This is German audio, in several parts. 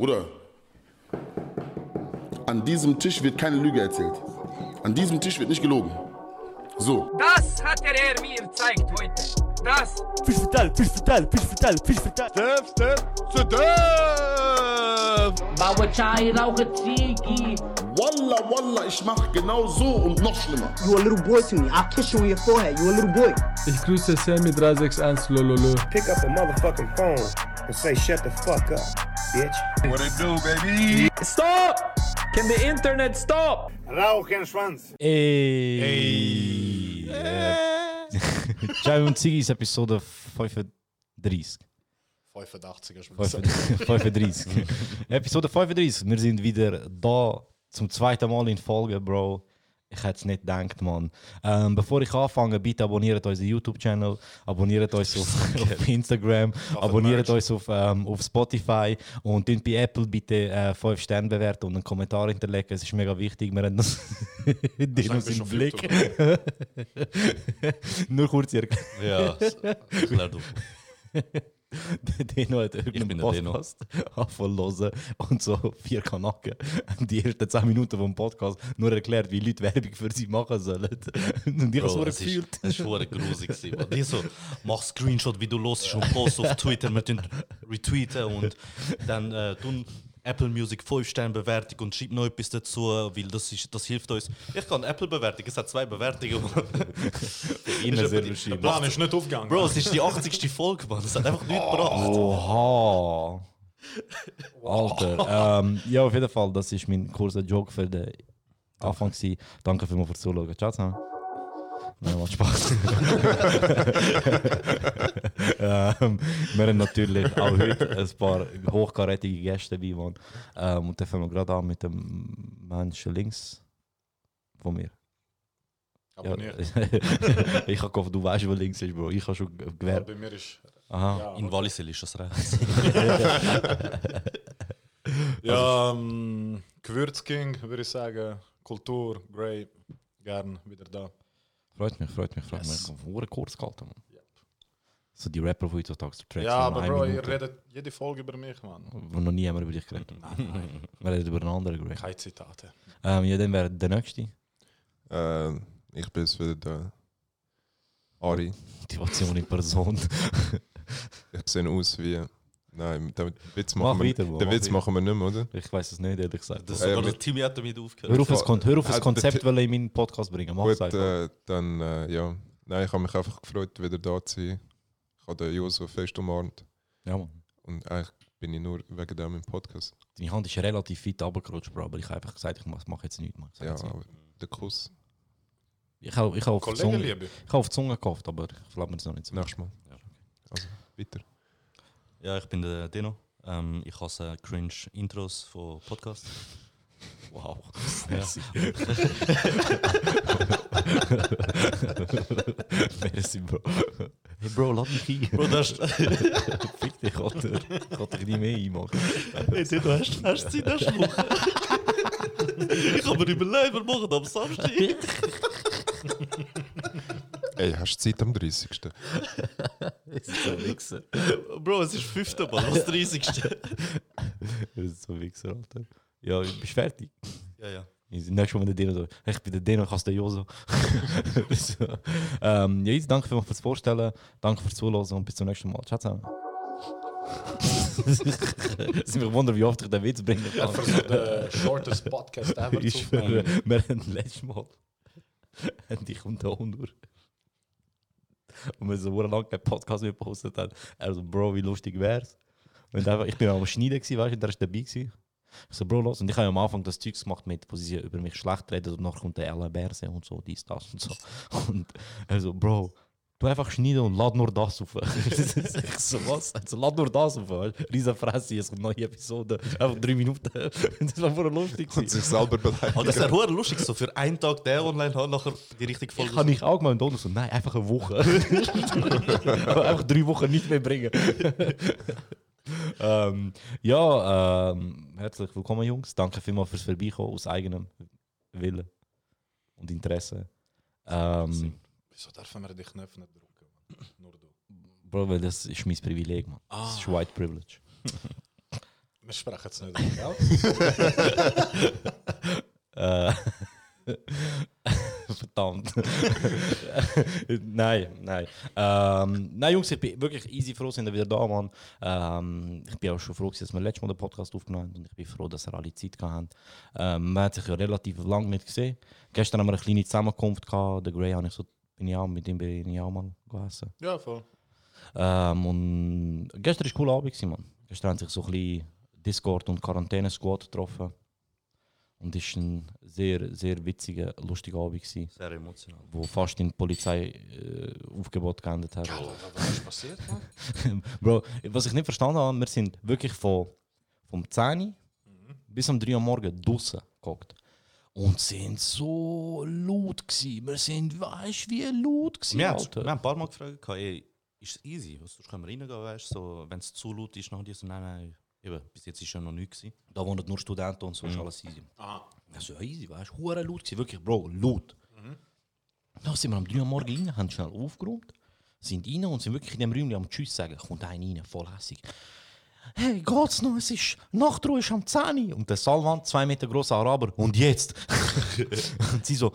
Bruder, an diesem Tisch wird keine Lüge erzählt. An diesem Tisch wird nicht gelogen. So. Das hat der Herr mir gezeigt heute. Das. Fisch vital, Fisch vital, Fisch vital, Fisch vital. Döf, döf, zu döf. Baue Chai, rauche Tiki. Wallah, wallah, ich mach genau so und noch schlimmer. You a little boy to me. I kiss you on your forehead. You a little boy. Ich grüße Sammy 361 lololo. Pick up a motherfucking phone and say shut the fuck up, bitch. What it do, baby? Stop! Can the internet stop? Rauchen Schwanz. Ey. Jai und Ziggy ist Episode 35. 85 ist schon gesagt. 35. Episode 35. Wir sind wieder da zum zweiten Mal in Folge, Bro. Ich hätte es nicht gedacht, Mann. Bevor ich anfange, bitte abonniert unseren YouTube-Channel, abonniert uns auf Instagram, abonniert uns auf Spotify und dünnt bei Apple bitte 5 Sterne bewerten und einen Kommentar hinterlegen. Es ist mega wichtig, wir haben das in unserem Blick. Nur kurz hier. Ja, klar du. Dino hat irgendeinen Podcast angefangen und so 4 Kanaken die ersten 10 Minuten vom Podcast nur erklärt, wie Leute Werbung für sie machen sollen. Und ich habe so gefühlt. Das war grusig. Die so, mach Screenshot, wie du los und post auf Twitter mit den Retweeten und dann tun Apple Music 5-Sterne-Bewertung und schreib noch etwas dazu, weil das hilft uns. Ich kann Apple-Bewertung, es hat 2 Bewertungen. Der Plan ist nicht aufgegangen. Bro, es ist die 80. Folge, Mann. Es hat einfach nichts gebracht. Oha. Alter. Ja, auf jeden Fall, das ist mein kurzer Joke für den Anfang. Danke vielmals fürs Zuschauen. Ciao zusammen. Nein, macht Spaß. Wir haben natürlich auch heute ein paar hochkarätige Gäste dabei. Und dann fangen wir gerade an mit dem Menschen links von mir. Abonniert. Ja, ich habe gehofft, du weißt, wo links ist, Bro. Ich habe schon gewählt. Ja, bei mir ist. Aha. Ja, in Wallis ist das rechts. Ja, Gewürzking, würde ich sagen. Kultur, Grey, gern wieder da. Freut mich. Yes. Ich habe kurz gehalten, Mann. Yep. So die Rapper von heutzutage. Ja, aber Bro, ihr redet jede Folge über mich, Mann. Wo noch nie jemand über dich geredet. Nein. Wir reden über einen anderen Greg. Keine Zitate. Ja, dann wäre der Nächste. Ich bin wieder der Ari. Motivation in Person. Ich sehe aus wie... Nein, den Witz machen wir nicht mehr, oder? Ich weiß es nicht, ehrlich gesagt. Das sogar der Timmy hat damit aufgehört. Hör auf das Konzept, weil ich in meinen Podcast bringen. Mach's gut, dann, ja. Nein, ich habe mich einfach gefreut, wieder da zu sein. Ich habe den Joso fest umarmt. Ja, Mann. Und eigentlich bin ich nur wegen dem im Podcast. Deine Hand ist relativ weit runtergerutscht, Bro, aber ich habe einfach gesagt, ich mache jetzt nichts mehr. Ja, aber der Kuss. Ich habe auf die Zunge gehofft, aber ich glaube mir das noch nicht so. Nächstes Mal. Ja. Also, weiter. Ja, ich bin der Dino. Ich hasse Cringe-Intros von Podcasts. Wow. Merci. Merci, Bro. Hey, Bro, lass mich ein. Bro, das ist... Fick dich, Alter. Ich kann dich nicht mehr einmachen. Hey, Dino, hast du Zeit nächste Woche? Ich kann mir überlegen, wir machen am Samstag. Ey, hast du Zeit am 30. Das ist so Wichser. Bro, es ist 5. Mal, was 30. Das ist so Wichser, Alter. Ja, bist fertig? Ja. Nächstes Mal mit der Dino. Ich bin der Dino, ich hasse den Joso. Ja, jetzt danke fürs Vorstellen, danke fürs Zuhören und bis zum nächsten Mal. Ciao zusammen. Es ist mir wundern, wie oft ich den Witz bringe. Ja, für so den shortest Podcast ever zu bringen. Wir haben letztes Mal. Und ich komme da unten. Und wir so lange keinen Podcast mehr gepostet haben. Also, Bro, wie lustig wär's? Und einfach, ich bin am Schneiden, weißt du, der war dabei. Ich so, Bro, los. Und ich habe am Anfang das Zeugs gemacht, mit, wo sie über mich schlecht reden und nachher kommt der Ellenberse und so, dies, das und so. Und er so, Bro, du einfach schneiden und lad nur das auf. Ich so, was? Also, lad nur das auf. Riesen Fresse, es kommt eine neue Episode. Einfach 3 Minuten. Das war voll lustig. Und sich selber beleidigen. Oh, das ist ja voll lustig. So für einen Tag der online hat, nachher die richtige Folge. Ich kann nicht auch mal und so, nein, einfach eine Woche. Aber einfach 3 Wochen nicht mehr bringen. Herzlich willkommen, Jungs. Danke vielmals fürs Vorbeikommen aus eigenem Willen und Interesse. Wieso dürfen wir dich nicht drücken? Nur du. Bro, weil das ist mein Privileg, Mann. Das ist White Privilege. Wir sprechen jetzt nicht über Geld. Verdammt. Nein. Nein, Jungs, ich bin wirklich easy froh, sind wir wieder da, Mann. Ich bin auch schon froh, dass wir letztes Mal den Podcast aufgenommen haben und ich bin froh, dass wir alle Zeit hatten. Man hat sich ja relativ lange nicht gesehen. Gestern haben wir eine kleine Zusammenkunft gehabt. Der Grey habe ich so, mit ihm bin ich auch mal gegessen. Ja, voll. Und gestern war ein cooler Abend, Mann. Gestern haben sich so ein bisschen Discord und Quarantäne-Squad getroffen. Und es war ein sehr, sehr witziger, lustiger Abend. Sehr emotional. Wo fast in Polizeiaufgebot geendet hat. Hallo, was ist passiert? Bro, was ich nicht verstanden habe, wir sind wirklich vom 10 Uhr bis um 3 Uhr morgens draußen geguckt. Und sind so laut gsi. Wir sind, weißt du, wie laut gsi. Wir haben ein paar Mal gefragt, ey, ist es easy? Sonst können wir reingehen, weißt du, so, wenn es zu laut ist, nachher so, nein. Eben, bis jetzt war es ja noch nichts. Da wohnen nur Studenten und so ist alles easy. Aha. Das war ja easy, weißt du? Hure laut gewesen, wirklich, Bro, laut. Mhm. Dann sind wir am 3 Uhr morgens rein, haben schnell aufgeräumt, sind rein und sind wirklich in dem Räumchen am Tschüss sagen. Kommt einer rein, voll hässig. Hey, geht's noch? Es ist Nachtruhe, ist am 10 Uhr. Und der Salman, 2 Meter grosser Araber, und jetzt? Und sie so,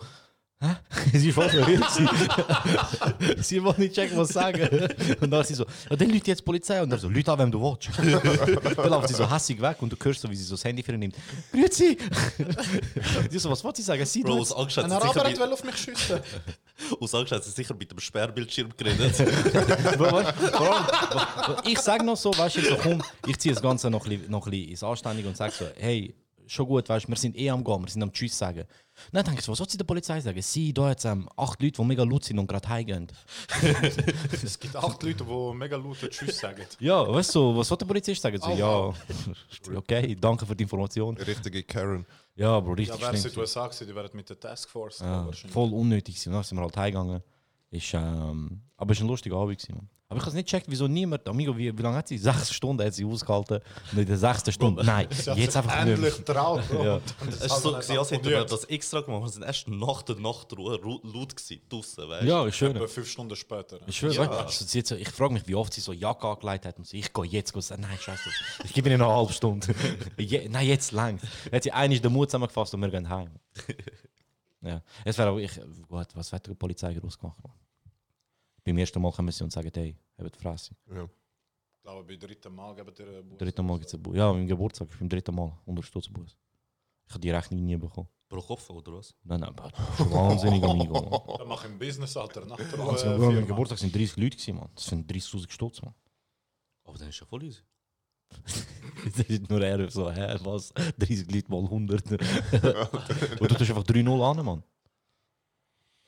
hä? Sie ist voll verwirrt. Sie wollte nicht checken, was sagen. Und dann sie so, ja, dann läutet jetzt die Polizei. Und dann so, Leute an, wem du willst. Dann läuft sie so hässig weg und du hörst so, wie sie so das Handy für ihn nimmt. Grüezi! Sie so, was wollte sie sagen? Sie Bro, aus Angst hat sie sicher... Ein Araber auf mich schiessen. Aus Angst hat sie sicher mit dem Sperrbildschirm geredet. Ich sage noch so, weißt du, so, komm, ich ziehe das Ganze noch ein bisschen ins Anständige und sage so, hey, schon gut, weißt, wir sind eh am Gehen, wir sind am Tschüss sagen. Dann denke ich, was soll sie der Polizei sagen? Sie, da jetzt 8 Leute, die mega laut sind und gerade heimgehen. Es gibt 8 Leute, die mega laut Tschüss sagen. Ja, weißt du, was soll der Polizist sagen? So, ja, okay, danke für die Information. Richtige Karen. Ja, Bro, richtig. Ja, wenn sie die USA gewesen, die wären mit der Taskforce. Ja, voll unnötig gewesen, dann sind wir halt heimgegangen. Aber es war ein lustiger Abend gewesen, Mann. Aber ich habe es nicht gecheckt, wieso niemand. Amigo, wie lange hat sie? 6 Stunden hat sie ausgehalten. Und in der 6. Stunde. Nein, sie jetzt einfach nicht. Endlich traut, Bro. Ja. Es war so, als hätten wir das extra gemacht. Wir sind erst nach der Nachtruhe laut gewesen, draußen, weißt du? Ja, ich schwöre. 5 Stunden später. Ich schwöre, ja. Weißt du, ich frage mich, wie oft sie so Jacke angelegt hat und so, ich gehe jetzt. Nein, scheiße, ich gebe ihnen noch eine halbe Stunde. Nein, jetzt lang. Dann hat sie einmal den Mut zusammengefasst und wir gehen heim. Ja, es wäre auch ich. Gut, was hat die Polizei groß gemacht? Beim ersten Mal kommen sie und sagen, hey, habt Fresse. Ja. Ich glaube, beim 3. Mal geben sie einen Bus. 3. Mal gibt es einen Bus. Ja, beim Geburtstag, beim 3. Mal, 100 Stutz Bus. Ich habe die Rechnung nie bekommen. Pro Kopf oder was? Nein, das ist wahnsinnig, Amigo. Dann mach ich ein Business, Alter. Beim Geburtstag waren 30 Leute gewesen, Mann. Das sind 30'000 Stutz, Mann. Aber dann ist ja voll easy. Das ist nur eher so, hä, was? 30 Leute mal 100. Oder du tust einfach 3-0 an, Mann.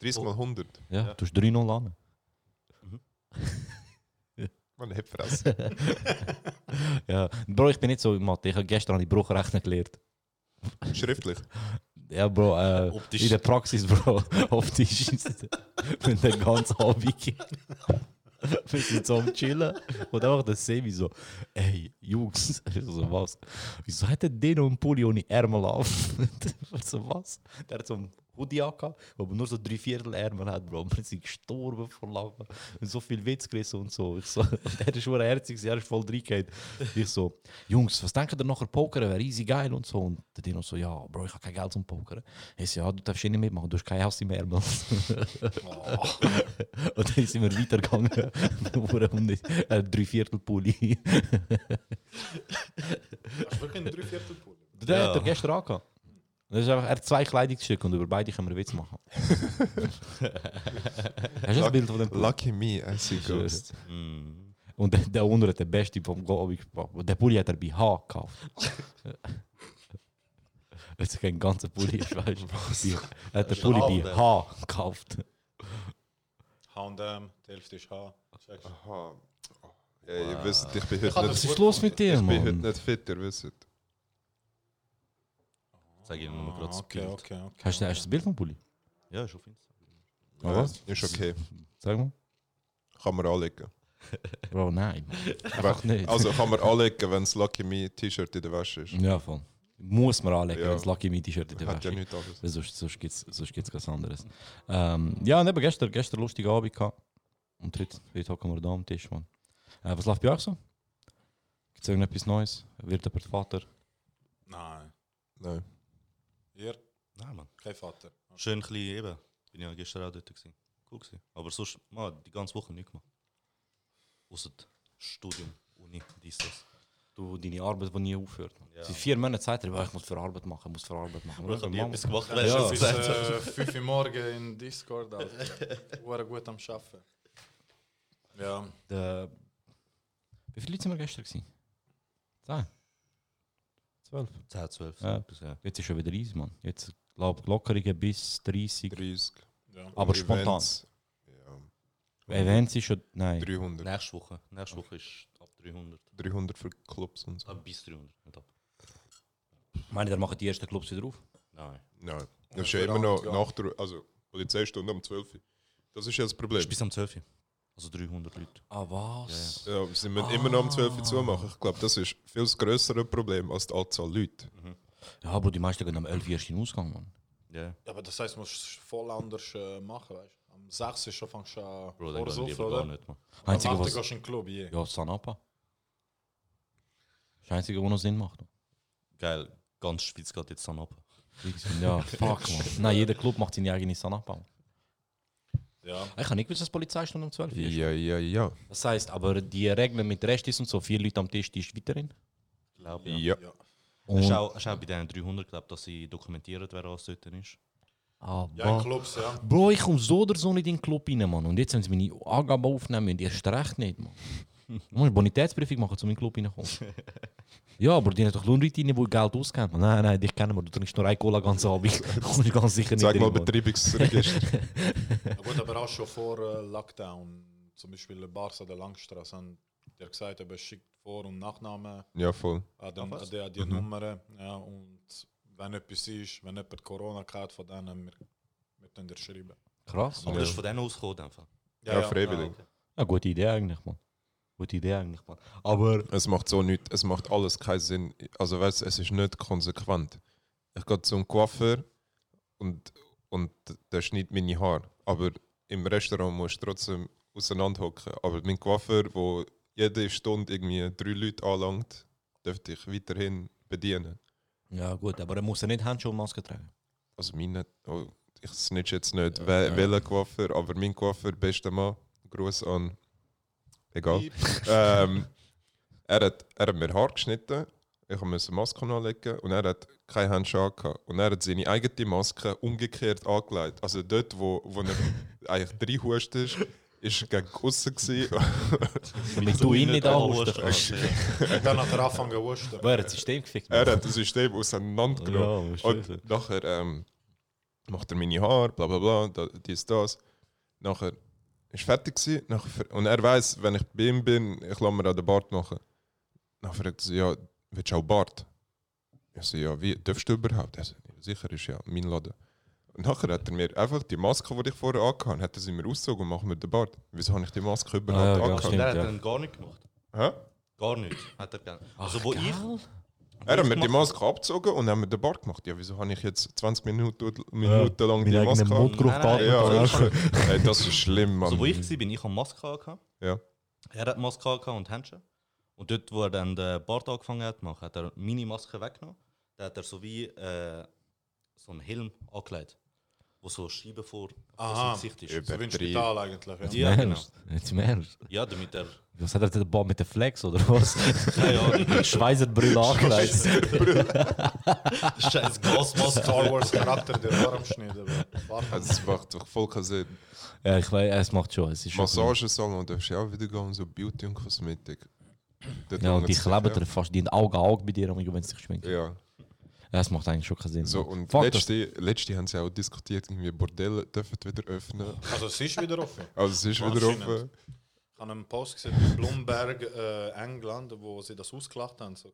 30 mal 100? Ja, du tust 3-0 an. Man hat Fresse. Ja, Bro, ich bin nicht so im Mathe. Ich habe gestern die Bruchrechnen gelernt. Schriftlich? Ja, Bro, in der Praxis, Bro. Optisch ist es den ganzen Abend. Wir sind so am Chillen und einfach das Semi so, ey, Jungs, so was, wieso hat der den und Pulli ohne Ärmel auf? So was? Der hat so einen Hoodie angehabt, aber nur so 3/4 Ärmel hat, Bro. Wir sind gestorben vor Lachen und so viel Witz gerissen und so. Ich so, der ist schon herzig, er ist voll reingehauen. Ich so, Jungs, was denken ihr nachher Pokern? Wäre easy geil und so. Und der Dino so, ja, Bro, ich habe kein Geld zum Pokern. Ich so, ja, du darfst eh nicht mitmachen, du hast kein Hass im Ärmel. Und dann sind wir weitergegangen. Warum 3/4 Pulli? Hast du wirklich einen 3/4 Pulli? Der hat er gestern angehabt. Das ist einfach, er hat 2 Kleidungsstücke und über beide können wir Witz machen. Hast du das Bild von dem Pulli? Lucky me, I see ghost. Und der untere hat den besten vom Gobi. Der Pulli hat er bei H gekauft. Weil es kein ganzer Pulli ist, weißt du? Er hat den Pulli bei H gekauft. H&M, die Hälfte ist H. Aha. Ja, ihr wisst, ich bin heute nicht... Was ist los mit dir, Mann? Ich bin heute nicht fit, ihr wisst. Zeig Ihnen nur gerade das Bild. Okay. Hast du das Bild vom Pulli? Ja, ist auf Instagram. Ja, was? Ist okay. Sag mal. Kann man anlegen. Bro, nein. Einfach nicht. Also kann man anlegen, wenn das Lucky Me T-Shirt in der Wäsche ist. Ja, voll. Muss man anlegen, ja. Wenn das Lucky Me T-Shirt in der Wäsche ist. Ja, sonst gibt es was anderes. Ja, und eben gestern lustigen Abend gehabt. Und heute hocken wir da am Tisch, Mann. Was läuft bei euch so? Gibt es irgendetwas Neues? Wird jemand Vater? Nein. Nein. Ihr? Nein, Mann. Kein Vater. Okay. Schön klein eben. Bin ja gestern auch dort gewesen. Cool gewesen. Aber sonst, man, die ganze Woche nichts gemacht. Ausser Studium, Uni, dies, das. Du, deine Arbeit, die nie aufhört. Ja. Seit 4 Monaten Zeit, ich muss für Arbeit machen, muss für Arbeit machen. Oder? Ich habe nie etwas gemacht. Ja. Ja. Bis 5 Uhr morgens in Discord, Alter. War gut am Arbeiten. Ja. Wie viele Leute sind wir gestern gewesen? 10? 12? 10, 12. Ja. Ja. Jetzt ist schon wieder easy, Mann. Jetzt, glaube ich, Lockerungen bis 30. 30. Ja. Aber spontan. Ja. Events ist schon... Nein. 300. Nächste Woche ist... 300. 300 für Clubs und so. Ah, bis 300, nicht ab. Meine, dann machen die ersten Clubs wieder auf? Nein. Nein. Das ist ja immer noch nach der... Also, Polizeistunde am 12. Das ist ja das Problem. Das ist bis am 12. Also 300 Leute. Ah, was? Ja, ja. Ja, sie müssen immer noch am 12 zumachen. Ich glaube, das ist ein viel grösseres Problem als die Anzahl Leute. Mhm. Ja, aber die meisten gehen am 11. erst in den Ausgang, Mann. Yeah. Ja, aber das heisst, du musst es voll anders machen, weißt du? Am 6. ist schon fangst du an... Bro, den gehen lieber gar nicht, Mann. Am 8. gehst du in den Club, je. Ja, Sanapa. Das Einzige, was noch Sinn macht. Geil, ganz Schweiz geht jetzt Sanapa. Ja, fuck, man. Nein, jeder Club macht seine eigene Sanapa. Ja. Ich habe nicht gewusst, dass die Polizeistunde um 12 Uhr ist. Ja. Das heisst, aber die Regeln mit Rest ist und so, 4 Leute am Tisch, die ist weiterhin? Ich glaube, ja. Hast du auch bei den 300 glaubt, dass sie dokumentiert, wer alles dort ist? Ah, ja, Clubs, ja. Bro, ich komme so oder so nicht in den Club rein, Mann. Und jetzt haben sie meine Angaben aufnehmen und erst recht nicht, Mann. Ich muss eine Bonitätsprüfung machen, um in den Club reinzukommen. Ja, aber die haben doch Leute rein, die Geld ausgeben. Nein, dich kennen wir. Du trinkst nur eine Cola ganz abends. Kommst ganz sicher nicht. Sag mal Betreibungsregister. Gut, aber auch schon vor Lockdown, zum Beispiel Bars an der Langstrasse, haben die gesagt, aber schickt Vor- und Nachnamen. Ja, voll. Die Nummern. Ja, und wenn etwas ist, wenn jemand Corona hat, von denen, wir können dir schreiben. Krass. Und das ist von denen ausgeholt einfach. Ja, freiwillig. Okay. Ja, gute Idee eigentlich, Mann. Gute Idee eigentlich, Mann. Aber es macht so nichts, es macht alles keinen Sinn. Also weißt du, es ist nicht konsequent. Ich gehe zum Coiffeur und der schneidet meine Haare. Aber im Restaurant musst du trotzdem auseinanderhocken. Aber mein Coiffeur, der jede Stunde irgendwie 3 Leute anlangt, dürfte ich weiterhin bedienen. Ja gut, aber er muss ja nicht Handschuhe und Maske tragen. Also meine, ich snitch jetzt nicht, welcher Coiffeur, aber mein Coiffeur, bester Mann, Gruß an... Egal. Er hat mir Haar geschnitten, ich musste eine Maske anlegen und er hat keine Handschuhe gehabt. Und er hat seine eigene Maske umgekehrt angelegt. Also dort, wo er eigentlich reinhustet, ist gegen aussen gewesen. Damit du ihn nicht anhusten kannst. Dann hat er angefangen zu husten. Er hat das System gefickt. Er hat das System auseinandergenommen. Ja, und nachher macht er meine Haare, bla bla bla, dies, das. Nachher ist fertig gewesen, und er weiss, wenn ich bei ihm bin, ich lasse mir an den Bart machen. Dann fragt sie, ja, willst du auch Bart? Ich so, ja, wie, darfst du überhaupt? Er so, sicher, ist ja mein Laden. Und nachher hat er mir einfach die Maske, die ich vorher angehabt, hat er sie mir ausgezogen und macht mir den Bart. Wieso habe ich die Maske überhaupt angehabt? Er hat dann gar nichts gemacht. Hä? Gar nichts. Hat er gar nicht. Also, er hat mir die Maske abgezogen und hat mir den Bart gemacht. Ja, wieso habe ich jetzt 20 Minuten lang die Maske gehabt? Nein, das ist schlimm, Mann. So, wo ich war, bin ich an Maske gehabt. Ja. Er hat Maske gehabt und Händchen. Und dort, wo er dann den Bart angefangen hat, hat er meine Maske weggenommen. Da hat er so wie so einen Helm angelegt, wo so Scheiben vor seinem Gesicht ist. So wie ein Spital eigentlich. Ja, genau. Jetzt mehr. Ja, damit er... Was hat er denn mit der Flex oder was? Ja, Schweißerbrille angelegt. Scheiß Gasmaske. Star Wars Charakter, der Arm schneiden. Das macht doch voll keinen Sinn. Ja, ich weiß, es macht schon. Massagesalon, da darfst du auch wieder gehen, so Beauty und Kosmetik. Ja, und die kleben dir fast, die haben Auge bei dir, wenn sie sich schminken. Ja. Ja, das macht eigentlich schon keinen Sinn. So, und letzte haben sie auch diskutiert, irgendwie Bordelle dürfen wieder öffnen. Also es ist wieder offen. Ich habe einen Post gesehen in Blomberg, England, wo sie das ausgelacht haben. So.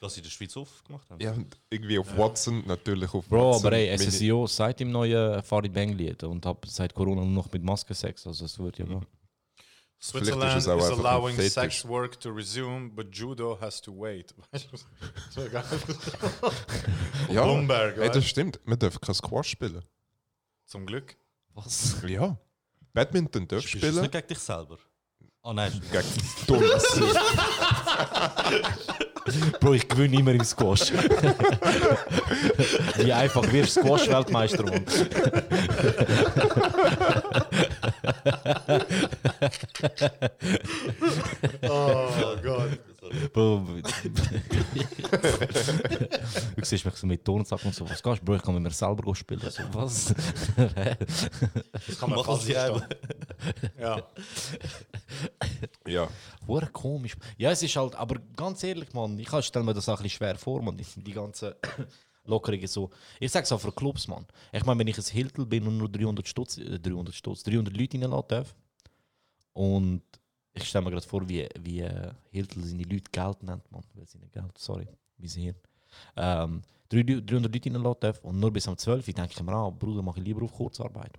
Dass sie in der Schweiz aufgemacht haben? Ja, irgendwie auf Watson, natürlich auf Bro, Watson. Aber ey, SSIO seit dem neuen Farid Bang Lied und hab seit Corona nur noch mit Maskensex, also es wird ja noch. Switzerland is allowing sex work to resume, but judo has to wait. Ja, Blumberg, ey, das stimmt. Man darf kein Squash spielen. Zum Glück. Was? Ja. Badminton darf spielen. Spielst du nicht gegen dich selber? Oh nein. Gegen dummes Bro, ich gewinne immer im Squash. Wie einfach wirst du Squash-Weltmeister. Oh Gott. Bro, du siehst mich so mit Turnsack und so, was kannst du? Bro, ich kann mit mir selber spielen. So, was? Das kann man machen sie eben. Ja. Ja. Hure komisch. Ja, es ist halt, aber ganz ehrlich, Mann, ich stelle mir das auch ein bisschen schwer vor, Mann, die ganzen Lockerungen so. Ich sage es auch für Clubs, Mann. Ich meine, wenn ich ein Hiltel bin und nur 300 Leute reinlassen darf, und ich stelle mir gerade vor, wie Hiltl seine Leute Geld nennt, Mann. Weil sie nicht Geld, sorry, wie sie hier. 300 Leute reinlassen darf und nur bis um 12 Uhr denke ich mir, Bruder, mache ich lieber auf Kurzarbeit.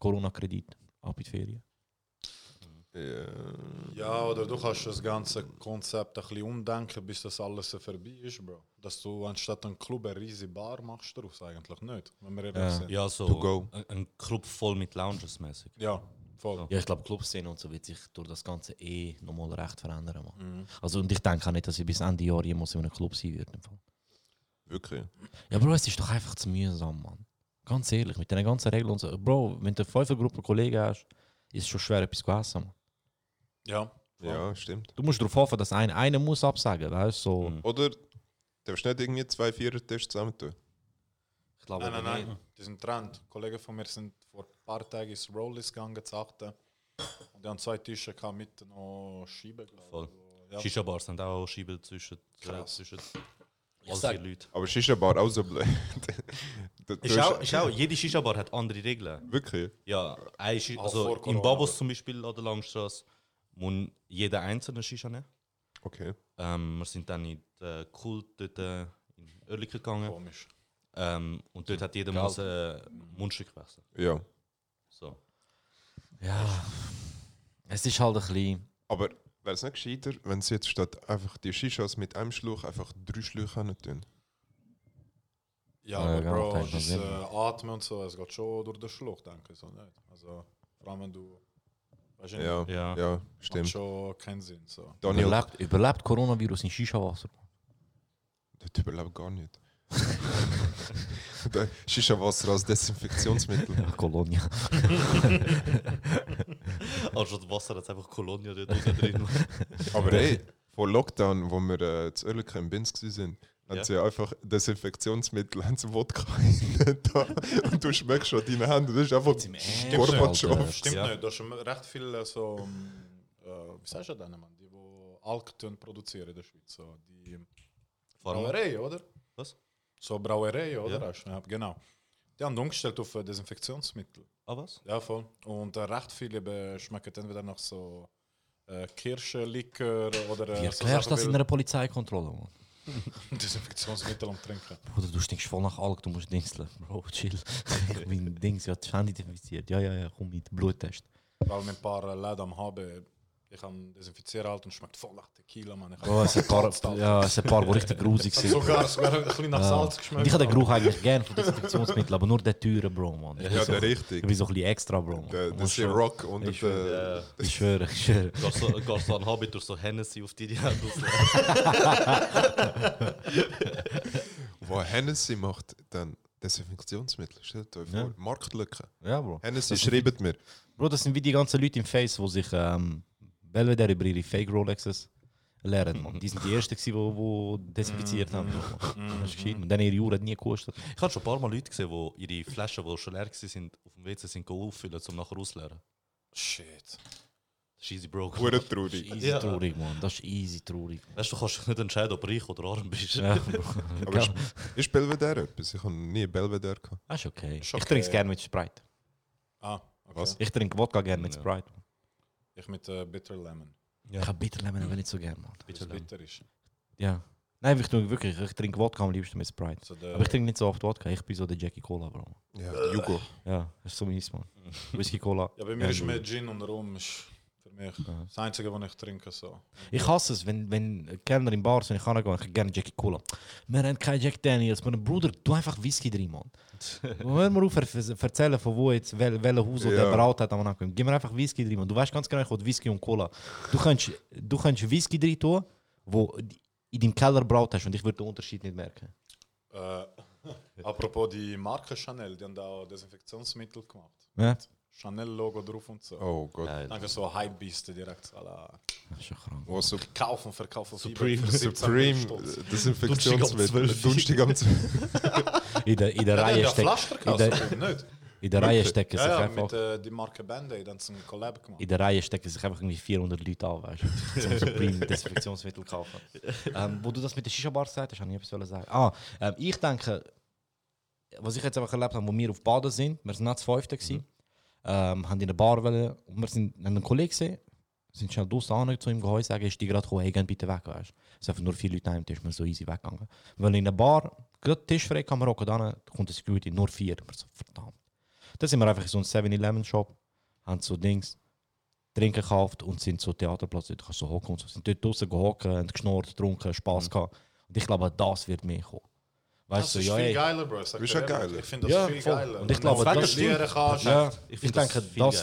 Corona-Kredit, ab in die Ferien. Ja, oder du kannst das ganze Konzept ein bisschen umdenken, bis das alles vorbei ist, Bro. Dass du anstatt einen Club eine riesige Bar machst, daraus eigentlich nicht, wenn wir ehrlich sind. Ja, so ein Club voll mit Lounges mäßig. Ja. Ja, ich glaube, Clubszene und so wird sich durch das Ganze nochmal recht verändern. Mhm. Also, und ich denke auch nicht, dass ich bis Ende Jahr jemals in einem Club sein würde. Wirklich? Ja, Bro, es ist doch einfach zu mühsam, Mann. Ganz ehrlich, mit diesen ganzen Regeln und so. Bro, wenn du eine 5er-Gruppe Kollegen hast, ist es schon schwer, etwas zu essen, Mann. Ja, ja, stimmt. Du musst darauf hoffen, dass einer muss absagen, weißt du? So. Mhm. Oder darfst du nicht irgendwie 2 Vierer-Tests zusammentun? Ich glaube, nein. Das ist ein Trend. Kollegen von mir sind vor ein paar Tagen ins Rollis gegangen, zu 8. Und die haben 2 Tische mit noch Scheiben. Voll. Ja. Shisha-Bars sind auch Scheiben zwischen all 4 Leuten. Aber Shisha-Bar auch so blöd. Jede Shisha-Bar hat andere Regeln. Wirklich? Ja. Also in Babos zum Beispiel an der Langstrasse muss jeder einzelne Shisha nehmen. Okay. Wir sind dann in den Kult dort in Oerlikon gegangen. Komisch. Und dort hat jeder muss Mundstück wechseln. Ja. So. Ja. Es ist halt ein bisschen. Aber wäre es nicht gescheiter, wenn sie jetzt statt einfach die Shishas mit einem Schluch einfach 3 Schläuche nicht tun? Ja, aber Bro, das Atmen und so, es geht schon durch den Schluch, denke ich so nicht. Also, vor allem wenn du. Ja, stimmt. Hat schon keinen Sinn. So. Überlebt Coronavirus in Shisha-Wasser? Das überlebt gar nicht. Shisha-Wasser als Desinfektionsmittel. Kolonia. Also das Wasser hat einfach Kolonia drin. Aber hey, vor Lockdown, wo wir zu Oerlikon im Binz waren, haben sie einfach Desinfektionsmittel, haben sie Wodka da und du schmeckst schon deine Hände. Das ist einfach Gorbatschow. Stimmt nicht, da ist recht viel so, wie sagst du das denn, Mann? Die, die Alktöne produzieren in der Schweiz. So, die Brauerei, oder? Was? So eine Brauerei, oder? Ja. Genau. Die haben umgestellt auf Desinfektionsmittel. Ah, was? Ja, voll. Und recht viele schmecken entweder nach so Kirschlikör oder so. Wie erklärst du das in einer Polizeikontrolle? Desinfektionsmittel am Trinken. Bruder, du stinkst voll nach Alk, du musst dingseln. Bro, chill. Ich bin Dings, ja, Shandy desinfiziert. Ja, komm mit, Bluttest. Weil mit ein paar Leuten am Haben. Ich kann desinfizieren halt und schmeckt voll nach Tequila, Mann. Oh, es sind ein paar, die richtig grusig sind. Sogar ein bisschen nach Salz geschmeckt. Ich habe den Geruch eigentlich gerne von Desinfektionsmitteln, aber nur der teure, Bro, Mann. Ja, der richtig. Ich bin so ein bisschen extra, Bro. Das ist der Rock und ich schwöre, ich schwöre. Gehst du an Habit durch so Hennessy auf die Hände? Wo Hennessy macht, dann Desinfektionsmittel. Stellt euch vor, Marktlücke. Ja, Bro. Hennessy, schreibt mir. Bro, das sind wie die ganzen Leute im Face, die sich... Belvedere über ihre Fake Rolexes lernen, Mann. Die sind die Ersten, die desinfiziert haben. Das ist und dann ihre Uhr hat nie gekostet. Ich habe schon ein paar Mal Leute gesehen, die ihre Flaschen, die schon leer waren, auf dem WC sind auffüllen, um nachher auszuleeren. Shit. Das ist easy, Bro. Traurig. Das ist easy traurig, Mann. Das ist easy traurig. Weißt du, kannst dich nicht entscheiden, ob reich oder arm bist. Ja, aber ist Belvedere etwas? Ich habe nie Belvedere gehabt. Das ist okay. Ich trinke es gerne mit Sprite. Ah, okay. Was? Ich trinke Wodka gerne mit Sprite. Ich mit Bitter Lemon. Ja. Ich habe Bitter Lemon aber nicht so gerne, Mann. Bitter Lemon. Bitter ist. Ja. Nein, ich tue wirklich. Ich trinke Wodka am liebsten mit Sprite. So aber ich trinke nicht so oft Wodka. Ich bin so der Jackie Cola, Bro. Ja. Jugo. Ja, das ist so mies, Mann. Whisky Cola. Ja, bei mir ist mehr Gin und Rum. Ist für mich das Einzige, was ich trinke. So. Ich hasse es, wenn Kellner in Bars, wenn ich angehe, ich gerne Jackie Cola. Wir haben keinen Jack Daniels. Mein Bruder, tu einfach Whisky drin, Mann. Hören wir auf, erzählen, von wo jetzt welches Haus oder der Braut hat. Gib mir einfach Whisky drin. Du weißt ganz genau, ich will Whisky und Cola. Du kannst Whisky drin tun wo in deinem Keller braut hast und ich würde den Unterschied nicht merken. Apropos die Marke Chanel, die haben da Desinfektionsmittel gemacht. Ja. Chanel-Logo drauf und so. Oh Gott. Danke, so Hypebeast direkt à la. Das ist ja krank. Oh, so kaufen, verkaufen, Supreme Desinfektionsmittel. Dunstig am 12. In der Reihe stecken. In der Reihe stecken sich einfach. Mit die Marke Band-Aid haben sie einen Collab gemacht. In der Reihe stecken sich einfach irgendwie 400 Leute an, weißt du? Zum Supreme Desinfektionsmittel kaufen. Wo du das mit der Shisha-Bar gesagt hast, habe ich etwas sagen. Ich denke, was ich jetzt einfach erlebt habe, wo wir auf Baden sind, wir waren zu 5. Haben in der Bar wollen und wir haben einen Kollegen gesehen, sind schnell draußen zu ihm geholfen, sagen, ist die gerade gekommen, hey, gehen bitte weg, weißt du? Es sind einfach nur 4 Leute an einem Tisch, wir sind so easy weggegangen. Wir wollen in der Bar, gerade Tisch frei, kann man rocken, dann kommt das Security, nur 4. Wir so, verdammt. Dann sind wir einfach in so einem 7-Eleven-Shop, haben so Dings, Trinken gekauft und sind so Theaterplatz, dort kannst du so hocken und so. Sind dort draußen gehockt und geschnurrt, getrunken, Spaß gehabt. Und ich glaube, das wird mehr kommen. Weißt das ist viel geiler, Bro. Ich finde das viel geiler. Und ich glaube, das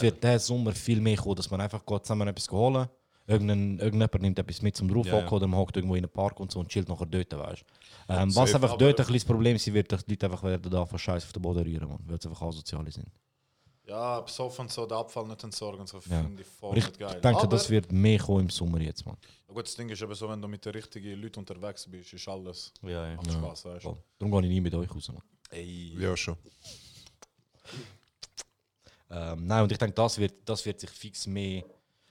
wird diesen Sommer viel mehr kommen, dass man einfach zusammen etwas holen kann. Irgendjemand nimmt etwas mit zum Draufhocken oder man hockt irgendwo in einem Park und so und chillt nachher dort. Weißt. Was einfach dort ein kleines Problem sein wird, dass die Leute einfach werden da von Scheiß auf den Boden rühren, man, weil sie einfach asoziale sind. Ja, besoffen so, den Abfall nicht entsorgen, so finde ich voll nicht geil. Ich denke, aber das wird mehr kommen im Sommer jetzt, man. Ja, gut, das Ding ist eben so, wenn du mit den richtigen Leuten unterwegs bist, ist alles macht Spaß, weißt du. Darum gehe ich nie mit euch raus, man. Ey. Ja, schon. Nein, und ich denke, das wird sich fix mehr.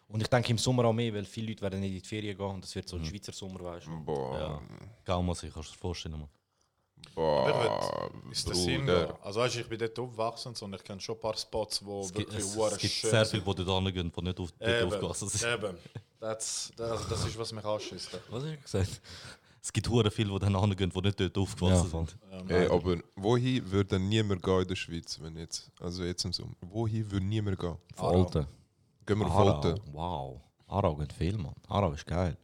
Und ich denke im Sommer auch mehr, weil viele Leute werden nicht in die Ferien gehen und das wird so ein Schweizer Sommer, weißt du. Boah. Kaum mal sich, kannst du dir vorstellen, man. Boah, ist das Bruder. Also weißt, ich bin dort aufgewachsen und ich kenne schon ein paar Spots, wo wirklich schön sind. Es gibt sehr viele, die dort hingehen, die nicht aufgewachsen sind. Eben, das ist, was mich anschießt. Was hast du gesagt? Es gibt sehr viele, die dort hingehen, die nicht dort aufgewachsen sind. Aber wohin würde dann niemand gehen in der Schweiz? Wenn jetzt, also jetzt im Sommer. Wohin würde niemand gehen? Volten. Gehen wir auf Volten. Wow, Arau geht viel, Mann. Arau ist geil.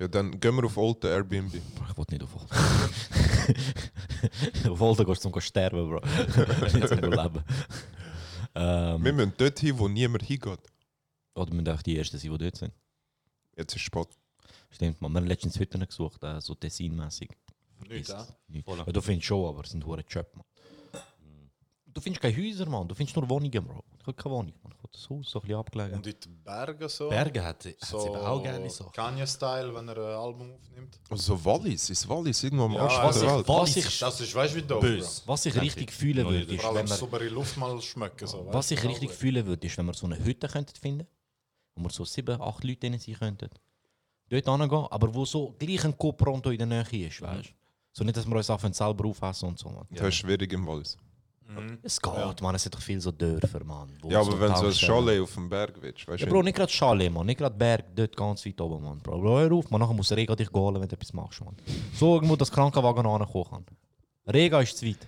Ja, dann gehen wir auf Olten, Airbnb. Ich wollte nicht auf Olten. Auf Olten gehst du zum Sterben, Bro. Jetzt nicht leben. Wir müssen dort hin, wo niemand hingeht. Oder wir müssen auch die Ersten sein, die dort sind. Jetzt ist es spät. Stimmt, man. Wir haben letztens Hütten gesucht, so Tessin-mässig. Nicht, ja, du findest schon, aber es sind verdammt Chöp, man. Du findest keine Häuser, man. Du findest nur Wohnungen, Bro. Ich habe keine Wohnung, man. Ich habe das Haus so ein bisschen abgelegen. Und in den Bergen so? Berge hat sie eben auch gerne so. Kanye-Style, wenn er ein Album aufnimmt. Also Wallis, ist Wallis irgendwo am Arsch der Welt. Das ist, weißt du, wie doof. Was ich richtig fühlen würde, ist, wenn wir saubere Luft mal schmecken. So, was ich richtig fühlen würde, ist, wenn wir so eine Hütte finden könnten, wo wir so 7-8 Leute drin sein könnten. Dort hingehen, aber wo so gleich ein Co-Pronto in der Nähe ist, weißt du? So nicht, dass wir uns selber aufessen und so, man. Das ist schwierig im Wallis. Mm. Es geht, man, es sind doch viele so Dörfer, man. Ja, aber so wenn du so ein Chalet auf dem Berg willst, weißt du? Ja, Bro, nicht gerade Chalet, man, nicht gerade Berg, dort ganz weit oben, man. Bro, hör auf, man, nachher muss Rega dich holen, wenn du etwas machst, man. So irgendwo das Krankenwagen ankommen kann. Rega ist zu weit.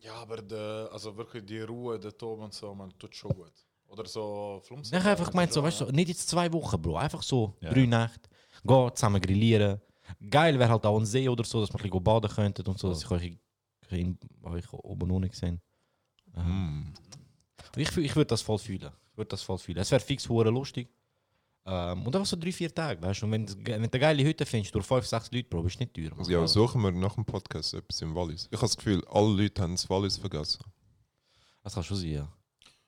Ja, aber also wirklich die Ruhe dort oben und so, man, tut schon gut. Oder so Flumsen. Ich habe einfach gemeint, so, weißt du, so, nicht jetzt 2 Wochen, Bro, einfach so 3 Nächte, gehen, zusammen grillieren. Geil wäre halt auch ein See oder so, dass man ein bisschen baden könnte und so, dass ich euch euch oben ohne gesehen. Ich würde das voll fühlen. Es wäre fix hure lustig. Und einfach so 3-4 Tage, weißt du? Und wenn du geile Hütte findest, durch 5-6 Leute, Bro, ist nicht teuer. Ja, suchen wir nach dem Podcast etwas im Wallis. Ich habe das Gefühl, alle Leute haben das Wallis vergessen. Das kann schon sein, ja.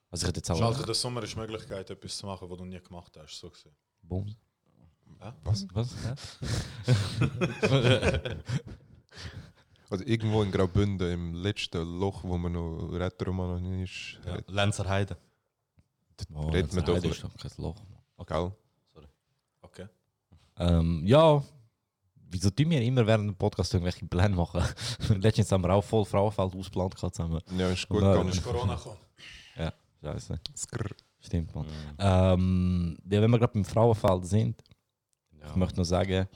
Also ich jetzt auch Schalte, der Sommer ist die Möglichkeit, etwas zu machen, was du nie gemacht hast. So gesehen. Boom. Was? Also irgendwo in Graubünden, im letzten Loch, wo man noch Retro-Mann ist. Ja, Lenzer Heide. Oh, Lenzer Heide doch ist doch kein Loch. Okay. Gell? Sorry. Okay. Wieso tun wir immer während dem Podcast irgendwelche Pläne machen? Letztens haben wir auch voll Frauenfeld ausgeplant zusammen. Ja, ist gut gegangen. Ist Corona gekommen. Ja, scheiße. Stimmt, man. Ja. Wenn wir gerade beim Frauenfeld sind, ich möchte noch sagen,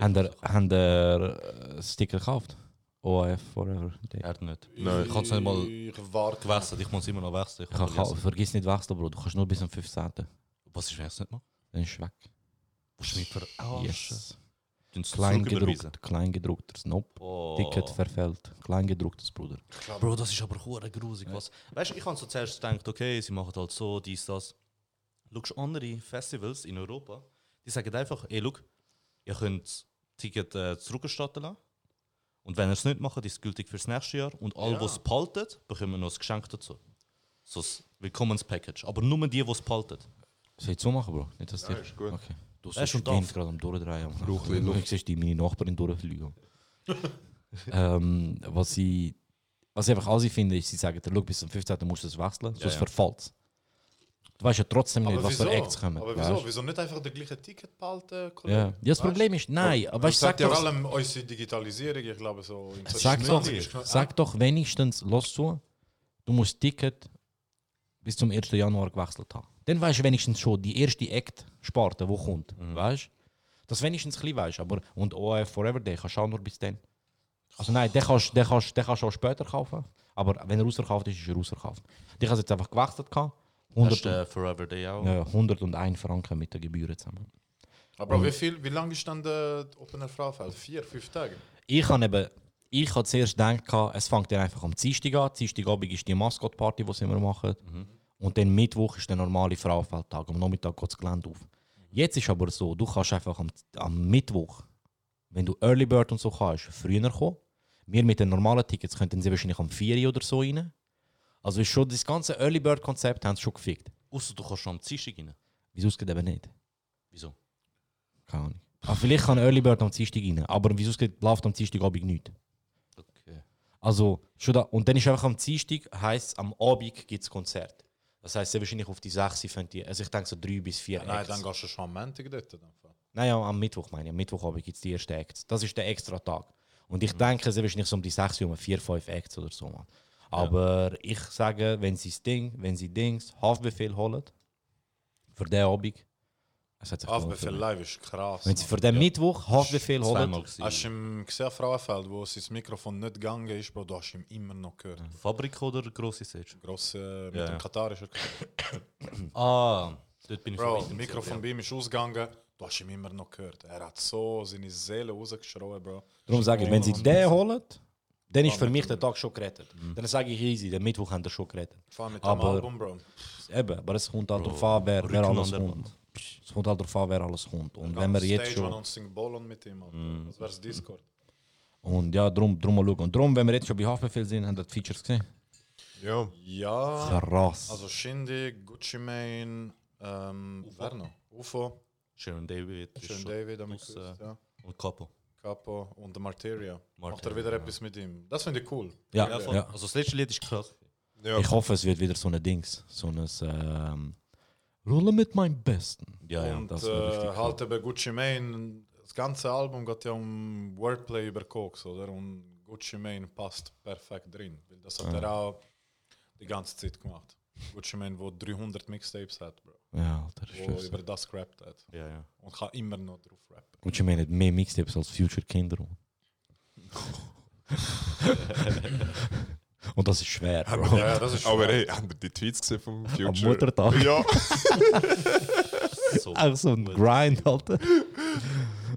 haben der Sticker gekauft? OF forever. Er nicht. Nein. Ich kann es nicht mal gewechselt. Ich muss immer noch wechseln. Vergiss nicht wechseln, Bro. Du kannst nur bis am 15. Was ist, wenn ich es nicht mache? Dann ist es weg. Was mit verarschen? Kleingedrucktes. Nope. Oh. Ticket verfällt. Kleingedrucktes, Bruder. Bro, das ist aber hure grusig. Ja. Weißt du, ich habe so zuerst gedacht, okay, sie machen halt so, dies, das. Schaust andere Festivals in Europa, die sagen einfach, ey, look, Ihr könnt das Ticket zurückerstatten lassen. Und wenn ihr es nicht macht, ist es gültig fürs nächste Jahr. Und alle, die es behalten, bekommen noch ein Geschenk dazu. So ein Willkommenspackage. Aber nur die es behalten. Soll ich so machen, Bro? Nicht, dass ja, ist gut. Okay. Du hast gerade am Durchdrehen. Ich sehe die meine Nachbarin durchlügen. Was ich einfach aussehen finde, ist, sie sagen, schau, bis zum 15. musst du es wechseln, sonst verfällt es. Du weißt ja trotzdem nicht, aber was für Acts kommen. Aber wieso? Wieso nicht einfach das gleiche Ticket behalten, Kollege? Ja, das Problem ist, nein. Aber ich sag vor allem unsere Digitalisierung, ich glaube so. Sag doch wenigstens, los zu, du musst das Ticket bis zum 1. Januar gewechselt haben. Dann weißt du wenigstens schon die erste Act-Sparte, die kommt. Mhm. Weißt du? Das wenigstens ein bisschen weißt du. Und OF Forever Day kannst du auch nur bis dann. Also nein, den kannst du auch später kaufen. Aber wenn er rausverkauft ist, ist er rausverkauft. Die hast du jetzt einfach gewechselt. 100 Day auch. Ja, 101 Franken mit den Gebühren zusammen. Aber wie lange ist dann der Open Air Frauenfeld? 4-5 Tage? Ich habe zuerst gedacht, es fängt dann einfach am Dienstag an. Dienstagabend ist die Maskott-Party, die wir machen. Mhm. Und dann Mittwoch ist der normale Frauenfeldtag. Am Nachmittag geht das Gelände auf. Jetzt ist aber so, du kannst einfach am Mittwoch, wenn du Early Bird und so kannst, früher kommen. Wir mit den normalen Tickets könnten sie wahrscheinlich am 4 oder so rein. Also ist schon das ganze Early Bird Konzept haben sie schon gefickt. Außer du kannst schon am Dienstag rein. Wieso geht eben nicht? Wieso? Keine Ahnung. Aber vielleicht kann Early Bird am Dienstag rein, aber wieso läuft am Dienstagabend nichts? Okay. Also schon da, und dann ist einfach am Dienstag, heisst am Abend gibt es Konzert. Das heisst, wahrscheinlich auf die 6 fängt die, also ich denke so 3 bis 4 Acts. Nein, dann gehst du schon am Montag dort. Nein, ja, am Mittwoch meine ich. Am Mittwochabend gibt es die ersten Acts. Das ist der extra Tag. Und ich denke, es ist wahrscheinlich so um die 6 um 4-5 Acts oder so. Man. Aber ich sage, wenn sie Haftbefehl holen, für den Abend. Haftbefehl live ist krass. Wenn sie für den Mittwoch Haftbefehl holen. Hast du im gesehen, Frauenfeld, wo sein Mikrofon nicht gegangen ist, Bro, du hast ihn immer noch gehört. Ja. Fabrik oder grosse Sage? Grosse, mit dem katarischen. Dort bin ich Bro, das Mikrofon bei ihm ist ausgegangen. Du hast ihn immer noch gehört. Er hat so seine Seele rausgeschrien, Bro. Darum sage ich, wenn sie den holen, dann ist für mich der Tag schon gerettet. Mhm. Dann sage ich easy, den Mittwoch haben wir schon gerettet. Fahr mit dem Album, Bro. Eben, aber es kommt halt darauf an, wer alles kommt. Es kommt halt darauf an, wer alles kommt. Und wenn wir jetzt schon... Und sing Ballon mit ihm, das wäre das Discord. Und ja, drum mal schauen. Und drum, wenn wir jetzt schon bei Haftbefehl sind, haben wir die Features gesehen? Ja. Krass. Also Shindy, Gucci Mane, Verno, UFO. Shirin David. Shirin David am ja. Und Capo und der Marteria. Macht er wieder etwas mit ihm. Das finde ich cool. Ja. Also das letzte Lied ist krass. Ja. Ich hoffe, es wird wieder so ein Dings. So ein Rolle mit meinem Besten. Ja, und das war richtig halt cool. Bei Gucci Mane, das ganze Album geht ja um Wordplay über Koks, oder? Und Gucci Mane passt perfekt drin. Weil das hat er auch die ganze Zeit gemacht. Gucci Mane, wo 300 Mixtapes hat, Bro. Ja, Alter, wo über das gerappt hat. Ja. Und kann immer noch drauf rappen. Gucci Mane hat mehr Mixtapes als Future Kinder. Und das ist schwer, Bro. Ja, das ist schwer. Aber hey, haben wir die Tweets gesehen vom Future? Am Muttertag? Ja. Auch so ein Grind, Alter.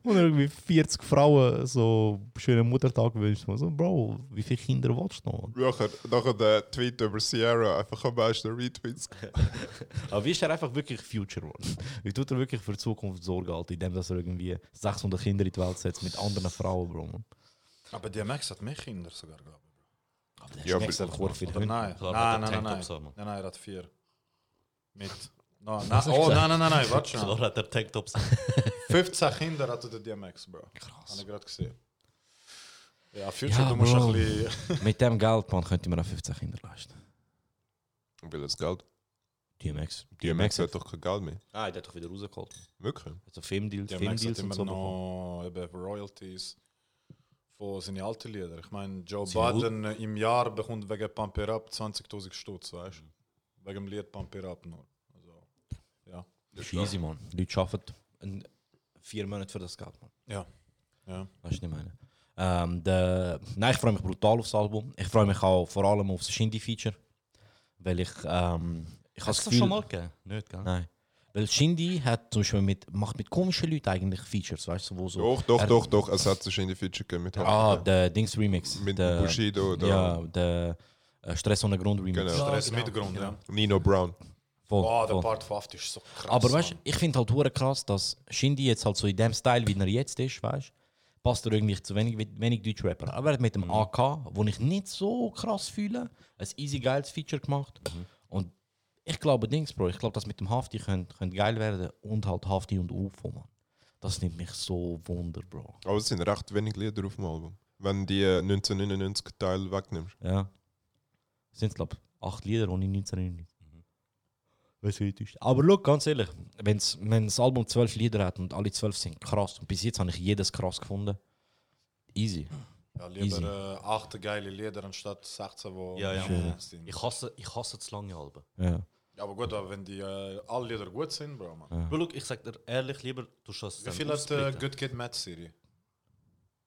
Und irgendwie 40 Frauen so schönen Muttertag wünscht man. So, Bro, wie viele Kinder willst du noch? Nachher der Tweet über Sierra, einfach am meisten Retweets. Aber wie ist er einfach wirklich Future geworden? Wie tut er wirklich für die Zukunft Sorge, Alter, indem er irgendwie 600 Kinder in die Welt setzt mit anderen Frauen, Bro. Aber der Max hat mehr Kinder sogar, glaube ich. Aber der ist nicht so viel. Nein, er hat 4. Mit. Nein, warte schon. So hat er Tanktops. 15 Kinder hat der DMX, Bro. Krass. Habe ich gerade gesehen. Ja, Future, ja, du musst ein bisschen... Mit dem Geld, man, könnte man auch 15 Kinder leisten. Will das Geld? DMX hat doch kein Geld mehr. Ah, der hat doch wieder rausgeholt. Wirklich? Also Filmdeals, DMX hat immer noch Royalties. Von seinen alten Lieder. Ich meine, Joe Biden im Jahr bekommt wegen Pump It Up 20.000 Stutz, weißt du? Wegen dem Lied Pump It Up nur. Also, ja. Das ist easy, man. Die Leute arbeiten 4 Monate für das Geld, man. Ja. Weißt du, was ich meine? Nein, ich freue mich brutal aufs Album. Ich freue mich auch vor allem auf das Shindy-Feature. Weil ich. Ich hast du das schon mal gegeben? Nicht, gell? Nein. Weil Shindy hat zum Beispiel macht mit komischen Leuten eigentlich Features, weißt du, wo so... Doch, es hat so Shindy-Feature gegeben mit der Dings-Remix. Mit Bushido. Ja, der Stress ohne Grund-Remix. Genau. Stress mit Grund, ja. Nino Brown. Voll, oh, der Part von Haft ist so krass. Aber weißt du, ich finde halt hure krass, dass Shindy jetzt halt so in dem Style, wie er jetzt ist, weißt, passt er irgendwie zu wenig Deutschrapper. Aber er hat mit dem AK, wo ich nicht so krass fühle, ein easy geiles Feature gemacht. Mhm. Und ich glaube, das mit dem Hafti könnte geil werden und halt Hafti und UFO, man. Das nimmt mich so Wunder, Bro. Aber es sind recht wenig Lieder auf dem Album. Wenn die 1999 Teil wegnimmst. Ja. Es sind, glaube ich, 8 Lieder ohne 1999. Aber schau, ganz ehrlich, wenn das Album 12 Lieder hat und alle 12 sind krass, und bis jetzt habe ich jedes krass gefunden. Easy. Ja, lieber 8 geile Lieder anstatt 16, die sind. Ich hasse das lange Alben. Ja. Ja, aber gut, aber wenn die alle Lieder gut sind, Bro, man. Ja. Aber schau, ich sag dir ehrlich, lieber du schaust. Wie viel hat Good Kid Mad City?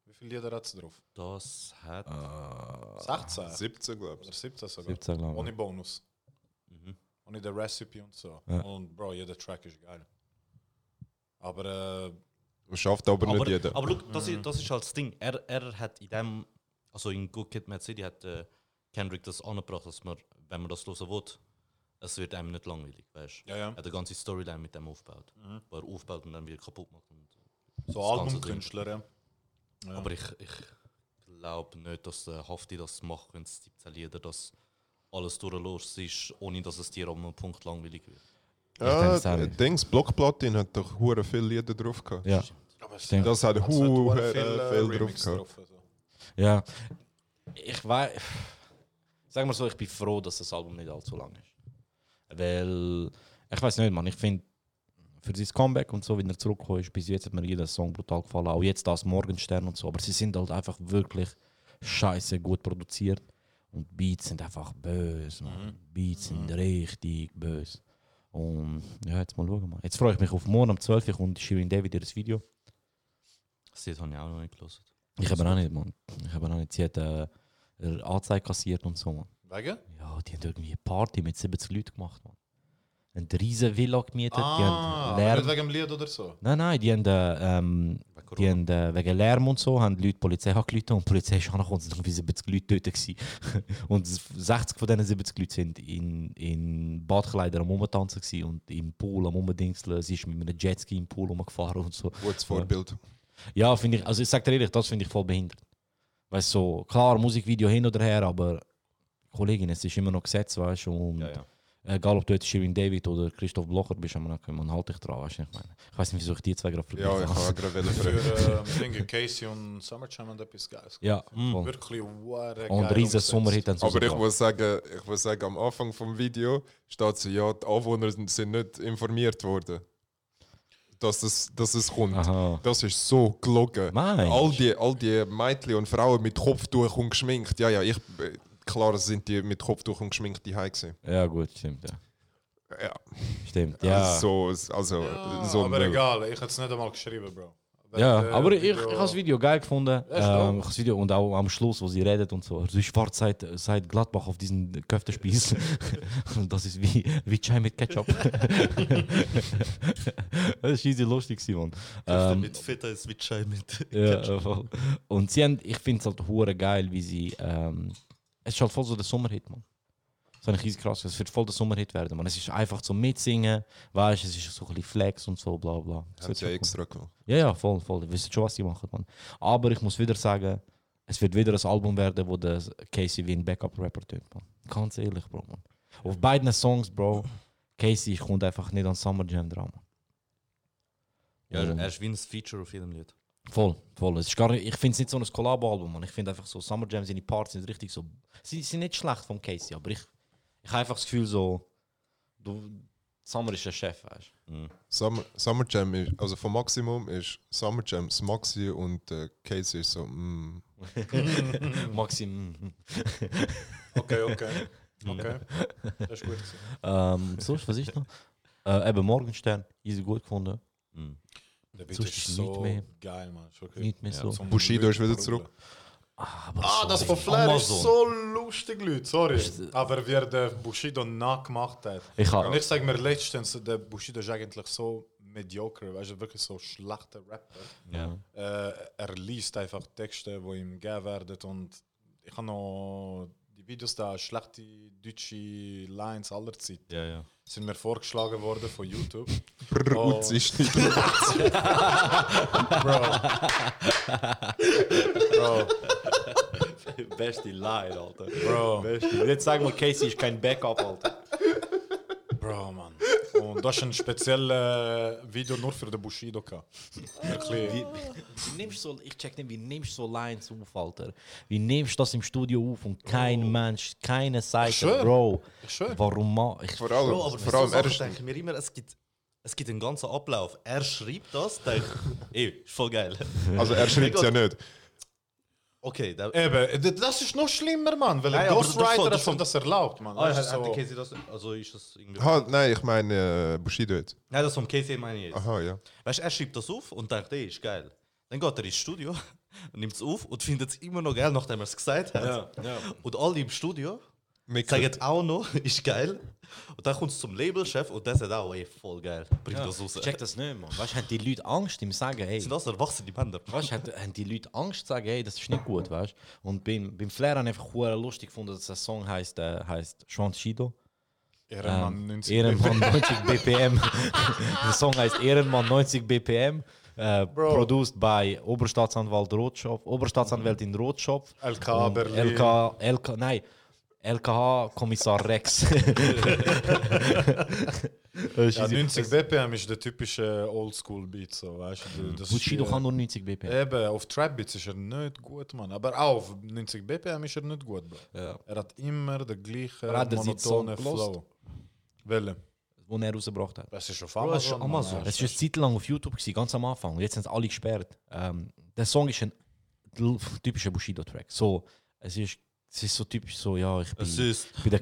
Wie viele Lieder hat es drauf? Das hat 16? 17, glaube ich. Oder 17 sogar. 17, ohne Bonus. Mhm. Ohne die Recipe und so. Ja. Und Bro, jeder Track ist geil. Aber schafft aber nicht jeder. Aber look, das ist halt das Ding. Er hat in dem, also in Good Kid Mad City hat Kendrick das angebracht, dass man, wenn man das hören will, es wird einem nicht langweilig, weißt du? Ja, ja. Er hat eine ganze Storyline mit dem aufgebaut. Mhm. Wo er aufbaut und dann wieder kaputt macht. Und so Albumkünstler, ja. Ja. Aber ich glaube nicht, dass Hafti das macht, wenn es 17 Lieder das alles durchlässt ist, ohne dass es dir an einem Punkt langweilig wird. Ja, Dings, Blockplatin hat doch hure viele Lieder drauf gehabt. Ja. Aber das hat hure viel drauf gehabt. Also. Ja, ich weiß. Sag mal so, ich bin froh, dass das Album nicht allzu lang ist. Weil, ich weiß nicht, Mann, ich finde, für sein Comeback und so, wenn er zurückgekommen ist, bis jetzt hat mir jeder Song brutal gefallen. Auch jetzt das Morgenstern und so. Aber sie sind halt einfach wirklich scheiße gut produziert. Und Beats sind einfach böse, Mann. Beats sind richtig böse. Und ja, jetzt mal schauen, Mann. Jetzt freue ich mich auf morgen um 12 Uhr kommt Shirin David ihr Video. Das habe ich auch noch nicht gehört. Ich habe auch nicht, Mann. Ich habe auch nicht. Sie hat Anzeige kassiert und so, Mann. Wegen? Ja, die haben irgendwie eine Party mit 70 Leuten gemacht, Mann. Eine riesen Villa gemietet. Ah, die haben nicht wegen dem Lied oder so? Nein, die haben, wegen Lärm und so, haben die Leute die Polizei angerufen und die Polizei ist angekommen, es waren irgendwie 70 Leute dort. Und 60 von diesen 70 Leuten waren in Badkleidern am Rumtanzen und im Pool am Rumdingseln. Sie ist mit einem Jetski im Pool rumgefahren und so. Gutes Vorbild. Ja, finde ich, also ich sage dir ehrlich, das finde ich voll behindert. Weißt du, so, klar, Musikvideo hin oder her, aber Kollegin, es ist immer noch Gesetz, weißt du, und ja. Egal ob du jetzt Shirin David oder Christoph Blocher bist, man halt dich dran, weißt du, ich weiß nicht, wieso ich die zwei gerade verbinden habe. Ja, ich habe gerade wieder für Casey und Summer Cem haben etwas Geiles. Ja, wirklich wahre und riesen Sommerhit. Aber ich muss sagen, am Anfang vom Video steht so, ja, die Anwohner sind nicht informiert worden. Dass es kommt. Aha. Das ist so gelogen. All die Mädchen und Frauen mit Kopftuch und geschminkt. Ja, klar sind die mit Kopftuch und geschminkt die gewesen. Ja, gut, stimmt. Ja. Ja. Stimmt, ja. Also, aber egal, ich hätte es nicht einmal geschrieben, Bro. Aber ich habe das Video geil gefunden. Das Video und auch am Schluss, wo sie redet und so. Also Schwarz seit Gladbach auf diesen Köftespieß. Das ist wie Chai mit Ketchup. Das war lustig, Simon. Mit Feta ist wie Chai mit Ketchup. Ja, und sie haben, ich finde es halt hure geil, wie sie. Es ist halt voll so der Sommerhit, Mann. Das ist riesig krass. Es wird voll der Sommerhit werden, Mann. Es ist einfach zum Mitsingen, weißt du, es ist so ein bisschen Flex und so, bla bla. Das ist ja extra cool. Ja, voll. Ihr wisst schon, was sie machen, Mann. Aber ich muss wieder sagen, es wird wieder ein Album werden, wo der Casey wie ein Backup-Rapper tönt, Mann. Ganz ehrlich, Bro, Mann. Auf beiden Songs, Bro, Casey kommt einfach nicht an Summer Cem dran, Mann. Ja, er ist wie ein Feature auf jedem Lied. Voll. Es ist gar nicht, ich finde es nicht so ein Collabo-Album, Mann. Ich finde einfach so, Summer Cem, seine Parts sind richtig so. Sie sind nicht schlecht vom Casey, aber ich habe einfach das Gefühl so, Summer ist der Chef, weißt du. Mhm. Summer Cem ist, also vom Maximum ist Summer Cem das Maxi und Casey ist so, Maxi. Okay. Das ist gut. Was ist noch? Eben Morgenstern, easy gut gefunden. Mhm. Der Beat ist so nicht mehr. Geil, Mann. Okay. Nicht mehr so. Bushido ist wieder zurück. Das von Flair ist so lustig, Leute. Sorry. Aber wie er den Bushido nachgemacht hat. Und ich sage mir letztens, der Bushido ist eigentlich so mediocre, weißt du, wirklich so schlechter Rapper. Ja. Er liest einfach Texte, die ihm gegeben werden. Und ich habe noch die Videos da, schlechte deutsche Lines aller Zeiten, ja, ja, sind mir vorgeschlagen worden von YouTube. Brrr, Utz ist nicht Utz. Bro. Beste Line, Alter. Bro. Beste. Jetzt sag mal, Casey ist kein Backup, Alter. Bro, Mann. Und das ist ein spezielles Video nur für den Bushido. Ich check nicht, wie nimmst du so Lines auf, Alter? Wie nimmst du das im Studio auf und kein Mensch, keine Seite, schön. Bro? Schön. Warum mal? Vor allem ich denke mir immer, es gibt einen ganzen Ablauf. Er schreibt das, denke ich, ey, ist voll geil. Also er schreibt es ja nicht. Okay, eben, das ist noch schlimmer, Mann, weil ein Ghostwriter das erlaubt, Mann. Ah, hat der Casey das, also ist das irgendwie... nein, ich meine Bushido jetzt. Nein, das vom Casey meine ich jetzt. Aha, ja. Weißt du, er schreibt das auf und denkt, ey, ist geil. Dann geht er ins Studio, nimmt es auf und findet es immer noch geil, nachdem er es gesagt hat. Ja, ja. Und alle im Studio sagen auch noch, ist geil. Und dann kommt es zum Labelchef und der sagt auch, ey, voll geil, bringt das raus. Ich check das nicht, Mann. Weißt du, haben die Leute Angst im Sagen, hey. Sind das erwachsene Bänder? Weißt du, haben die Leute Angst zu sagen, hey, das ist nicht gut, weißt du? Und beim Flair habe ich einfach lustig gefunden, dass der Song heisst Schwanzschido. Ehrenmann 90 Ehrenmann 90 BPM. Der Song heisst Ehrenmann 90 BPM. Produced by Oberstaatsanwalt Rotschopf, Oberstaatsanwältin Rotschopf. LK Berlin. LK, nein. LKH Kommissar Rex. Ja, 90 BPM ist der typische Oldschool-Beat, so, weißt du? Bushido kann nur 90 BPM. Eben, auf Trap-Beats ist er nicht gut, Mann. Aber auch auf 90 BPM ist er nicht gut, Bro. Ja. Er hat immer den gleichen monotone Flow. Welchen? Den er rausgebracht hat. Das ist auf Amazon. Es war eine Zeit lang auf YouTube, ganz am Anfang. Jetzt sind alle gesperrt. Der Song ist ein typischer Bushido-Track. So, es ist so typisch so, ja, ich bin der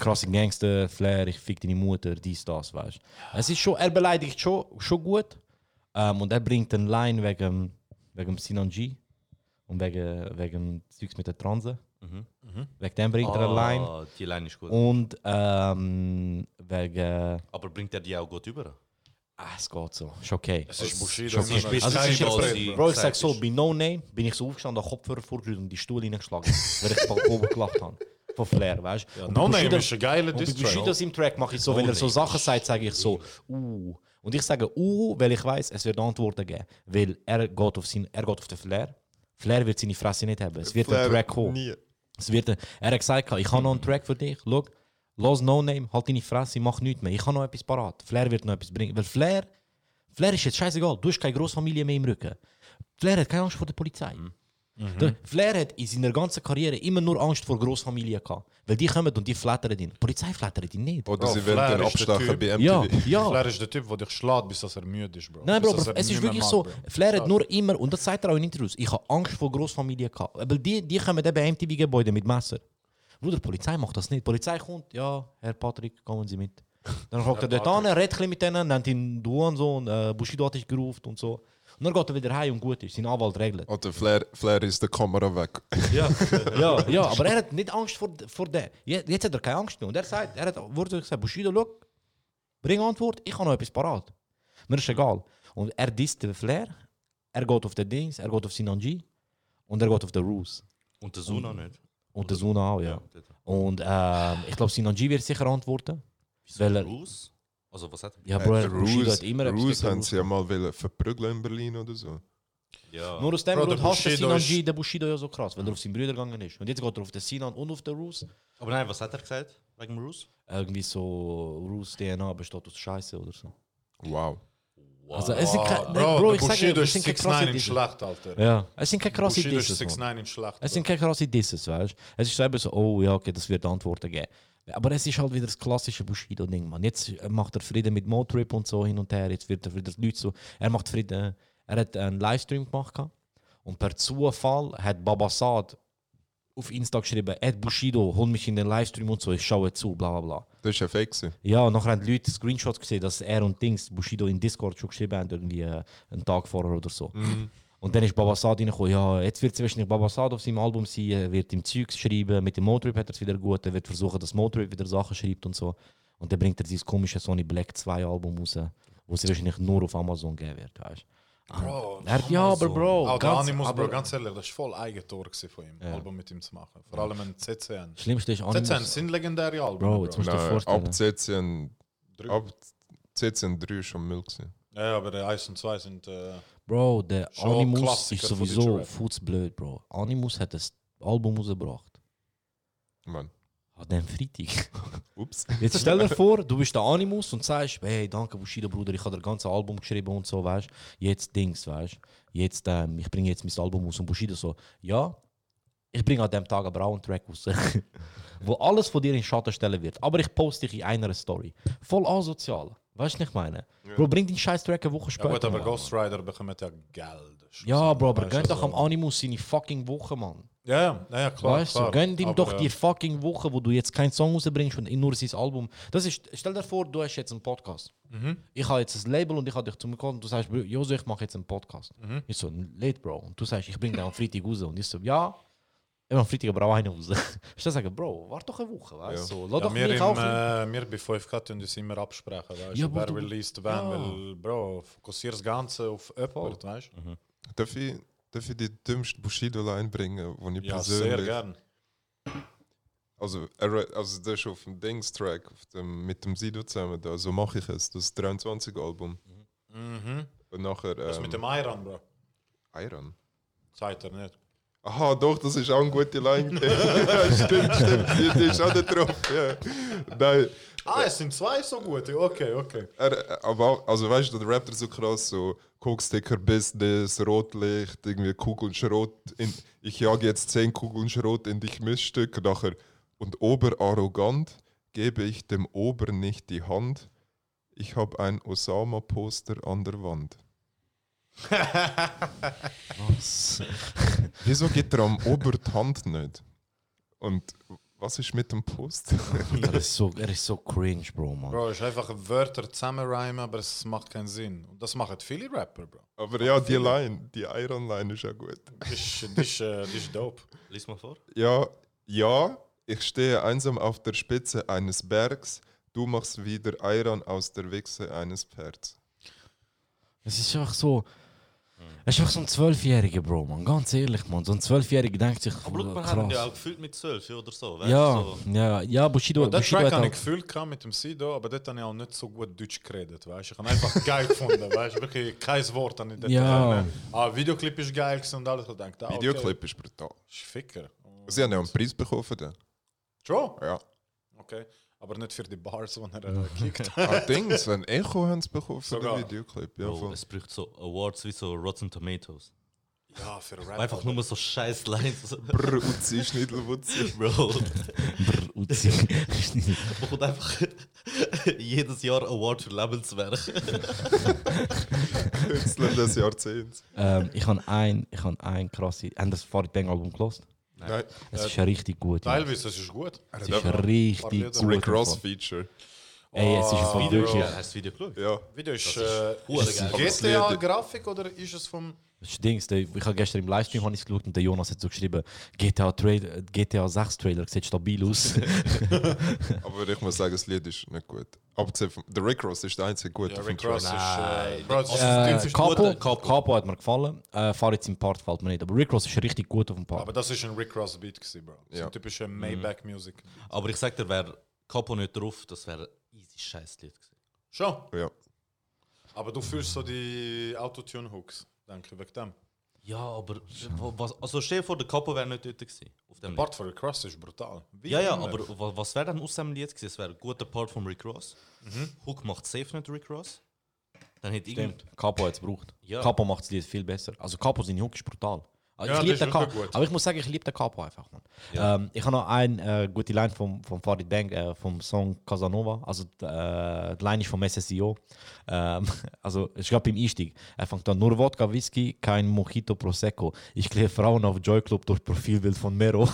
krasse Gangster, Flair, ich fick deine Mutter, dies, das, weißt du. Es ist schon, er beleidigt schon gut. Und er bringt eine Line wegen Sinan-G und wegen Zeugs mit der Transe. Wegen dem bringt er eine Line. Die Line ist gut. Und wegen... Aber bringt er die auch gut über? Ah, es geht so. Ist okay. Es ist Bushido. Okay. Bro, ich sag so, bei No Name bin ich so aufgestanden, den Kopfhörer vorgerührt und die Stuhl reingeschlagen, weil ich von oben gelacht habe. Von Flair, weißt du? Ja, No Name ist ein geiler Diss-Track. Bei Bushido im Track mache ich so, wenn er so Sachen sagt, sage ich so, Und ich sage weil ich weiß, es wird Antworten geben. Weil er geht auf den Flair. Flair wird seine Fresse nicht haben. Es wird ein Track kommen. Er hat gesagt, ich habe noch einen Track für dich, schau. Los No Name, halt deine Fresse, mach nichts mehr. Ich habe noch etwas parat. Flair wird noch etwas bringen. Weil Flair ist jetzt scheißegal. Du hast keine Großfamilie mehr im Rücken. Flair hat keine Angst vor der Polizei. Flair hat in seiner ganzen Karriere immer nur Angst vor Großfamilien gehabt. Weil die kommen und die flattern ihn. Die Polizei flattert ihn nicht. Oder sie werden abstechen bei MTV. Ja. Flair ist der Typ, der dich schlägt, bis er müde ist, Bro. Nein, Bro, es ist wirklich so. Flair hat nur immer, und das sagt er auch in Interviews, ich habe Angst vor Großfamilien gehabt. Weil die kommen dann bei MTV-Gebäuden mit Messer. Bruder, die Polizei macht das nicht. Die Polizei kommt, ja, Herr Patrick, kommen Sie mit. Dann fragt er dort an, redet mit denen, nennt ihn du und so, und Bushido hat dich gerufen und so. Und dann geht er wieder heim und gut ist, sein Anwalt regelt. Oder Flair ist der Kamera weg. Ja, aber er hat nicht Angst vor dem. Jetzt hat er keine Angst mehr. Und er hat gesagt, Bushido, schau, bring Antwort, ich habe noch etwas parat. Mir ist egal. Und er disst den Flair, er geht auf den Dings, er geht auf Sinan-G und er geht auf den Rules. Und der Suna nicht. Und der Suna auch, ja. Und ich glaube, Sinan-G wird sicher antworten. Wieso Rus? Also was hat er? Ja, Bro, Bushido hat immer... Rus haben sie ja mal verprügeln in Berlin oder so. Ja. Nur aus dem Grund hasst der Sinan-G den Bushido ja so krass, weil er auf seinen Brüder gegangen ist. Und jetzt geht er auf den Sinan und auf den Rus. Aber nein, was hat er gesagt wegen dem Rus? Irgendwie so, Rus-DNA besteht aus Scheiße oder so. Wow. Also, es sind keine, Bro, ich sage, es sind keine krasse Disses. Schlacht, Alter. Ja, es sind keine krasse Disses. Es sind keine krasse Disses, weißt du? Es ist so eben so, oh ja, okay, das wird Antworten geben. Aber es ist halt wieder das klassische Bushido-Ding, Mann. Jetzt macht er Frieden mit Motrip und so hin und her. Jetzt wird er wieder die Leute so. Er macht Frieden. Er hat einen Livestream gemacht und per Zufall hat Baba Saad auf Insta geschrieben, Ed Bushido, hol mich in den Livestream und so, ich schaue zu, bla bla bla. Das ist ja fake. Ja, und nachher haben die Leute Screenshots gesehen, dass er und Dings Bushido in Discord schon geschrieben haben, irgendwie einen Tag vorher oder so. Und dann ist Baba Saad reingekommen, ja, jetzt wird es wahrscheinlich Baba Saad auf seinem Album sein, er wird ihm Zeugs schreiben, mit dem Motrip hat er es wieder gut, er wird versuchen, dass Motrip wieder Sachen schreibt und so. Und dann bringt er sein komisches Sony Black 2 Album raus, wo es wahrscheinlich nur auf Amazon geben wird, weißt du. Bro, er hat, ja, aber so. Bro. Auch der Animus, Bro, ganz ehrlich, das war voll Eigentor von ihm, ein Album mit ihm zu machen. Vor allem in CCN. Schlimmste ist Animus. CCN sind legendäre Alben. Bro, jetzt musst du dir vorstellen. Ab CCN 3 war schon Müll. Ja, aber der 1 und 2 sind. Bro, der Animus ist sowieso futzblöd, Bro. Animus hat das Album rausgebracht. Mann. An dem Freitag. Ups. Jetzt stell dir vor, du bist der Animus und sagst, hey, danke Bushido, Bruder, ich habe das ganze Album geschrieben und so, weißt du. Jetzt Dings, weißt du. Jetzt, ich bringe jetzt mein Album raus und Bushido so, ja, ich bringe an dem Tag aber auch einen Track raus. Wo alles von dir in Schatten stellen wird. Aber ich poste dich in einer Story. Voll asozial. Weißt du, was ich meine? Ja. Bro, bring den scheiß Track eine Woche später. Ja, gut, aber Ghost Rider bekommt ja Geld. Ja, Bro, aber gönn doch am Animus seine fucking Woche, Mann. Ja, ja, klar. Weißt du, gönn ihm doch die fucking Woche, wo du jetzt keinen Song rausbringst und nur sein Album. Das ist, stell dir vor, du hast jetzt einen Podcast. Mhm. Ich habe jetzt ein Label und ich habe dich zu mir gekommen und du sagst, Josu, ich mache jetzt einen Podcast. Mhm. Ich so, late, Bro. Und du sagst, ich bringe den am Freitag raus. Und ich so, ja, ich am Freitag aber auch einen raus. Ich sage, Bro, warte doch eine Woche. Weißt du? Ja. So, ja, wir bei 5K tun uns immer absprechen. Weißt? Ja, wer released wann, weil, Bro, fokussier das Ganze auf jemanden, weißt du? Mhm. Darf ich die dümmste Bushido einbringen, wo ich persönlich... Ja, sehr gern. Also das ist auf dem Dings-Track mit dem Sido zusammen, da, so mache ich es, das 23-Album. Mhm. Und nachher... das mit dem Ayran, Bro. Ayran? Zeit er nicht. Aha, doch, das ist auch eine gute Line. Stimmt, die ist auch da drauf. Yeah. Nein. Es sind zwei so gute, okay. Aber also weißt du, der Rapper so krass, so Koksticker-Business, Rotlicht, irgendwie Kugeln Schrot. Ich jage jetzt 10 Kugeln Schrot in dich Missstück, nachher und oberarrogant gebe ich dem Ober nicht die Hand. Ich habe ein Osama-Poster an der Wand. Was? Wieso geht er am Ober die Hand nicht? Und was ist mit dem Post? er ist so cringe, Bro, Mann. Bro, es ist einfach Wörter zusammenreimen, aber es macht keinen Sinn. Und das machen viele Rapper, Bro. Aber ja, die Line, die Iron-Line ist ja gut. Das ist dope. Lies mal vor. Ja, ich stehe einsam auf der Spitze eines Bergs. Du machst wieder Iron aus der Wichse eines Pferds. Es ist einfach so... Es ist einfach so ein 12-Jähriger, Bro, man. Ganz ehrlich, man. So ein 12-Jähriger denkt sich, aber man hat ja auch gefühlt mit 12 oder so, weißt du? Ja, Bushido... Ja, das Track hatte ich gefühlt mit dem Sido, aber dort habe ich auch nicht so gut Deutsch geredet, weißt du? Ich habe einfach geil gefunden, weißt du? Wirklich kein Wort an den Videoclip ist geil und alles. Ich dachte, Videoclip ist brutal. Ist Ficker. Sie haben ja einen Preis bekommen dann. Schon? Ja. Okay. Aber nicht für die Bars, die er gekickt hat. Allerdings, ein Echo haben sie bekommen für den Videoclip. Ja, Bro, es braucht so Awards wie so Rotten Tomatoes. Ja, für Rap. Einfach nur so scheiß Lines. Brr, Uzi, Schnittelwutzi. Bro. Brr, Uzi, Schnittelwutzi. Man bekommt einfach jedes Jahr Award für Lebenswerk. Künstler des Jahrzehnts. Ich habe ein krasses... Haben das Farid Bang Album gehört? Nein. Es ist ja richtig gut. Teilweise, es ist gut. Es ist richtig gut. Rick Ross Feature. Ey, es ist vom Video. Hast du das Video geschaut? Ja. Video ist GTA Grafik oder ist es vom... Das ist Dings. Ich habe gestern im Livestream geschaut und der Jonas hat so geschrieben, GTA 6 Trailer sieht stabil aus. Aber ich muss sagen, das Lied ist nicht gut. Abgesehen von... Der Rick Ross ist der einzige gute. Ja, Rick Ross ist... Capo hat mir gefallen. Farid im Part gefällt mir nicht. Aber Rick Ross ist richtig gut auf dem Part. Aber das ist ein Rick Ross Beat gewesen, Bro. So ein typischer Maybach Music. Aber ich sag dir, wäre Capo nicht drauf, das wäre ein easy scheiß Lied gewesen. Schon? Ja. Aber du fühlst so die Autotune-Hooks. Danke, wegen dem. Ja, aber was, also stell dir vor, der Capo wäre nicht dort gewesen. Auf dem der Part von Rick Ross ist brutal. Aber was wäre dann aus dem Lied gewesen? Es wäre ein guter Part von Rick Ross. Mhm. Hook macht safe nicht Rick Ross. Dann hätte Stimmt, Capo hat es gebraucht. Ja. Capo macht das Lied viel besser. Also Capo, sein Hook ist brutal. Ja, ich liebe gut. Aber ich muss sagen, ich liebe den Capo einfach, Mann. Ja. Ich habe noch eine gute Line vom Farid Bang, vom Song Casanova. Also die Line ist vom SSIO. Also ich glaube im Einstieg. Er fängt dann nur Wodka, Whisky, kein Mojito, Prosecco. Ich kläre Frauen auf Joy Club durch Profilbild von Mero.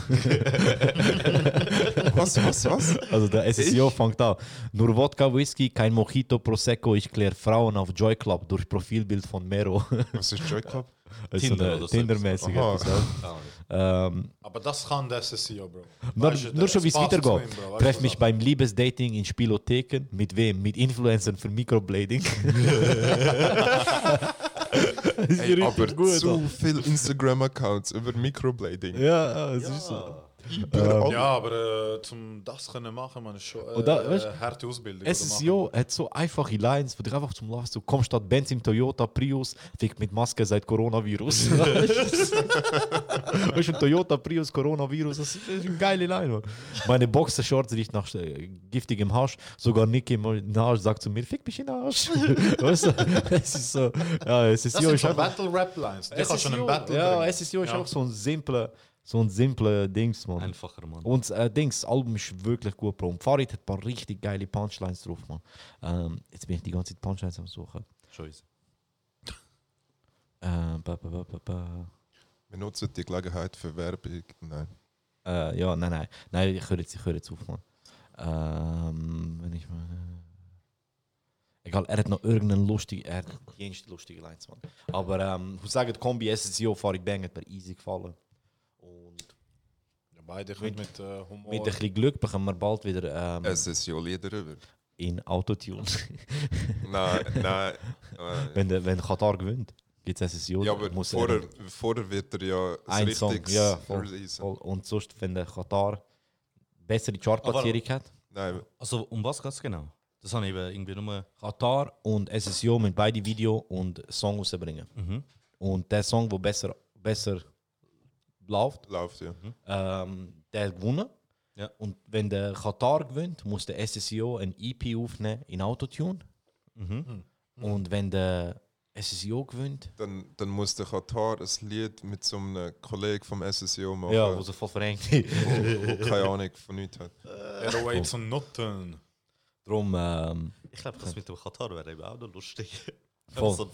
Was? Also der SSIO fängt an. Nur Wodka, Whisky, kein Mojito, Prosecco. Ich kläre Frauen auf Joy Club durch Profilbild von Mero. Was ist Joy Club? Tinder-mäßig. Aber das kann der SSIO, Bro. Nur schon, wie es weitergeht. Treff mich beim Liebesdating in Spielotheken. Mit wem? Mit Influencern für Microblading. Ey, aber gut, zu viele Instagram-Accounts über Microblading. Ja, es ist so. Ja, aber zum das können machen, man ist schon harte Ausbildung. SSIO hat so einfache Lines, wo du einfach zum Laufen so komm statt Benz im Toyota Prius, fick mit Maske seit Coronavirus. Weißt du, Toyota Prius, Coronavirus, das ist eine geile Line. Man. Meine Boxershorts riecht nach giftigem Arsch, sogar Nicky im Arsch sagt zu mir, fick mich in den Arsch. Weißt du, es ist so. Ja, SSIO ist schon Battle-Rap-Lines. Ja, SSIO ist auch so ein simpler. So ein simpler Dings, Mann. Einfacher, Mann. Und Dings, das Album ist wirklich gut, Bro. Und Farid hat ein paar richtig geile Punchlines drauf, Mann. Jetzt bin ich die ganze Zeit Punchlines am Suchen. Scheiße. Wir nutzen die Gelegenheit für Werbung. Nein. Nein. Nein, ich höre jetzt auf, Mann. Wenn ich meine... Egal, er hat noch irgendeinen lustigen... Er hat die einzige lustige Lines, Mann. Aber ich sage, die Kombi SSIO, Farid Bang hat mir easy gefallen. Und ja, beide können mit Humor. Mit ein bisschen Glück bekommen wir bald wieder. SSIO-Lieder rüber. In Autotune. Nein. Wenn Katar gewinnt, gibt es SSIO. Ja, aber vorher wird er ja ein richtig releasen. Und sonst, wenn der Katar bessere Chartplatzierung hat. Nein. Also, um was geht es genau? Das habe ich irgendwie nur. Katar und SSIO mit beide Video und Song rausbringen. Mhm. Und der Song, der besser läuft, ja. Der hat gewonnen. Ja. Und wenn der Katar gewinnt, muss der SSIO ein EP aufnehmen in Autotune. Mhm. Mhm. Und wenn der SSIO gewinnt... Dann muss der Katar ein Lied mit so einem Kollegen vom SSIO machen. Ja, der so voll verrenkt ist. Wo keine Ahnung von nichts hat. Er waits und Noten. Drum, ich glaube, das mit dem Katar wäre eben auch noch lustig. So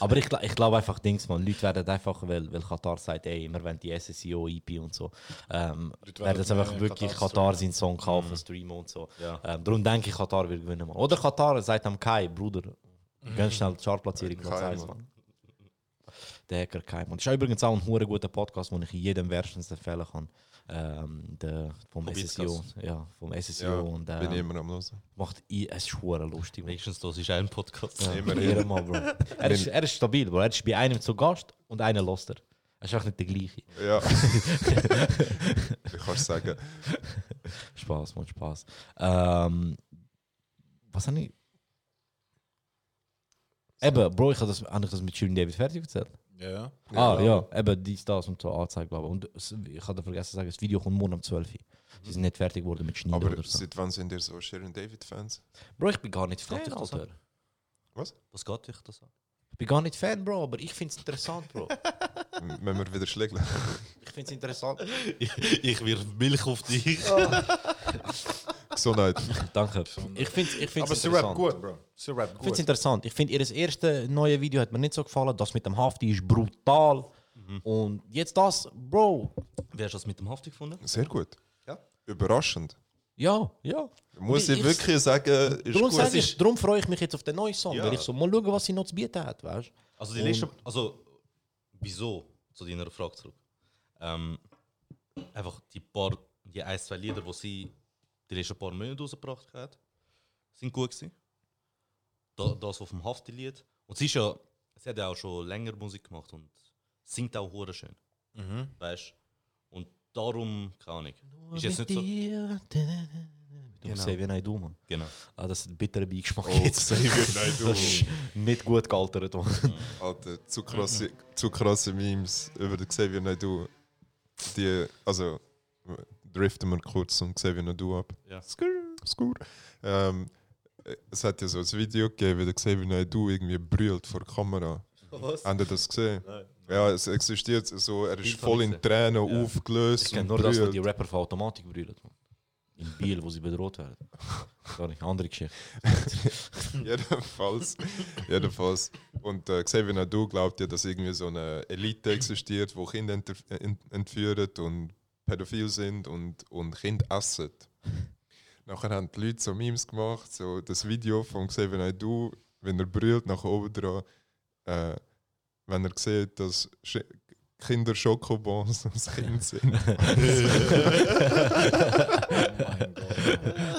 aber ich glaube einfach, Dings, man, Leute werden einfach, weil Katar sagt, ey, immer wenn die SSIO, EP und so, werden es einfach wirklich Katar seinen Song kaufen, streamen und so. Ja. Darum denke ich, Katar wird gewinnen. Man. Oder Katar sagt am Kai, Bruder, ganz schnell die Chartplatzierung Platz 1. Der Hacker Kai. Und das ist übrigens auch ein verdammt guter Podcast, den ich jedem wärmstens empfehlen kann. Vom SSIO. Ja, vom SSIO. Ja, und, bin ich immer am Hören. Macht es schwer lustig. Wenigstens das ist ein Podcast. Ja, immer, Bro. Er ist stabil, Bro. Er ist bei einem zu Gast und einer lässt er. Er ist auch nicht der gleiche. Ja. Ich kann es sagen. Spaß, Mann, Spaß. Was habe ich? Eben, Bro, ich habe das mit Shirin David fertig erzählt. Ja. Eben dies, das und so angezeigt, glaube ich. Und ich hatte vergessen zu sagen, das Video kommt morgen um 12 Uhr. Sie sind nicht fertig geworden mit Schneiden. Aber so. Seit wann sind ihr so Shirin David-Fans? Bro, ich bin gar nicht Fan, Alter. Was? Was geht dich das an? Ich bin gar nicht Fan, Bro, aber ich find's interessant, Bro. Wenn wir wieder schlägeln. Ich find's interessant. Ich wirf Milch auf dich. Gesundheit. Danke. Ich find's aber sie rappt gut, Bro. Sie rappt gut. Ich find's interessant. Ich finde, ihr erstes neue Video hat mir nicht so gefallen. Das mit dem Hafti ist brutal. Mhm. Und jetzt das, Bro. Wie hast du das mit dem Hafti gefunden? Sehr gut. Ja. Überraschend. Ja. Muss ich wirklich sagen, ist gut. Darum freue ich mich jetzt auf den neuen Song, weil ich so mal schaue, was sie noch zu bieten hat, weißt du? Also, wieso, zu deiner Frage zurück, einfach die ein, zwei Lieder, die sie die letzten paar Monate rausgebracht hat, sind gut gewesen. Das auf dem Hafti-Lied. Und sie hat ja auch schon länger Musik gemacht und singt auch hure schön, weißt du? Darum, keine Ahnung. Ist jetzt nicht so. Mit Xavier Naidoo, Mann. Genau. Das ist ein bitterer Beigeschmack jetzt. Das ist nicht gut gealtert, Mann. Alter, zu krasse Memes über den Xavier Naidoo. Also, driften wir kurz zum Xavier Naidoo ab. Ja. Skur. Es hat ja so ein Video gegeben, wie der Xavier Naidoo irgendwie brüllt vor der Kamera. Was? Habt ihr das gesehen? Nein. Ja, es existiert so, er ist voll in Tränen aufgelöst. Ich kenne nur das, wo die Rapper von Automatik brüllen. In Biel, wo sie bedroht werden. Gar nicht, andere Geschichte. Jedenfalls. Und Xavier Naidoo glaubt ja, dass irgendwie so eine Elite existiert, die Kinder entführt und pädophil sind und Kinder essen. Nachher haben die Leute so Memes gemacht, so das Video von Xavier Naidoo, wenn er brüllt, nach oben dran. Wenn er sieht, dass Kinder Schokobons das Kind sind. Oh mein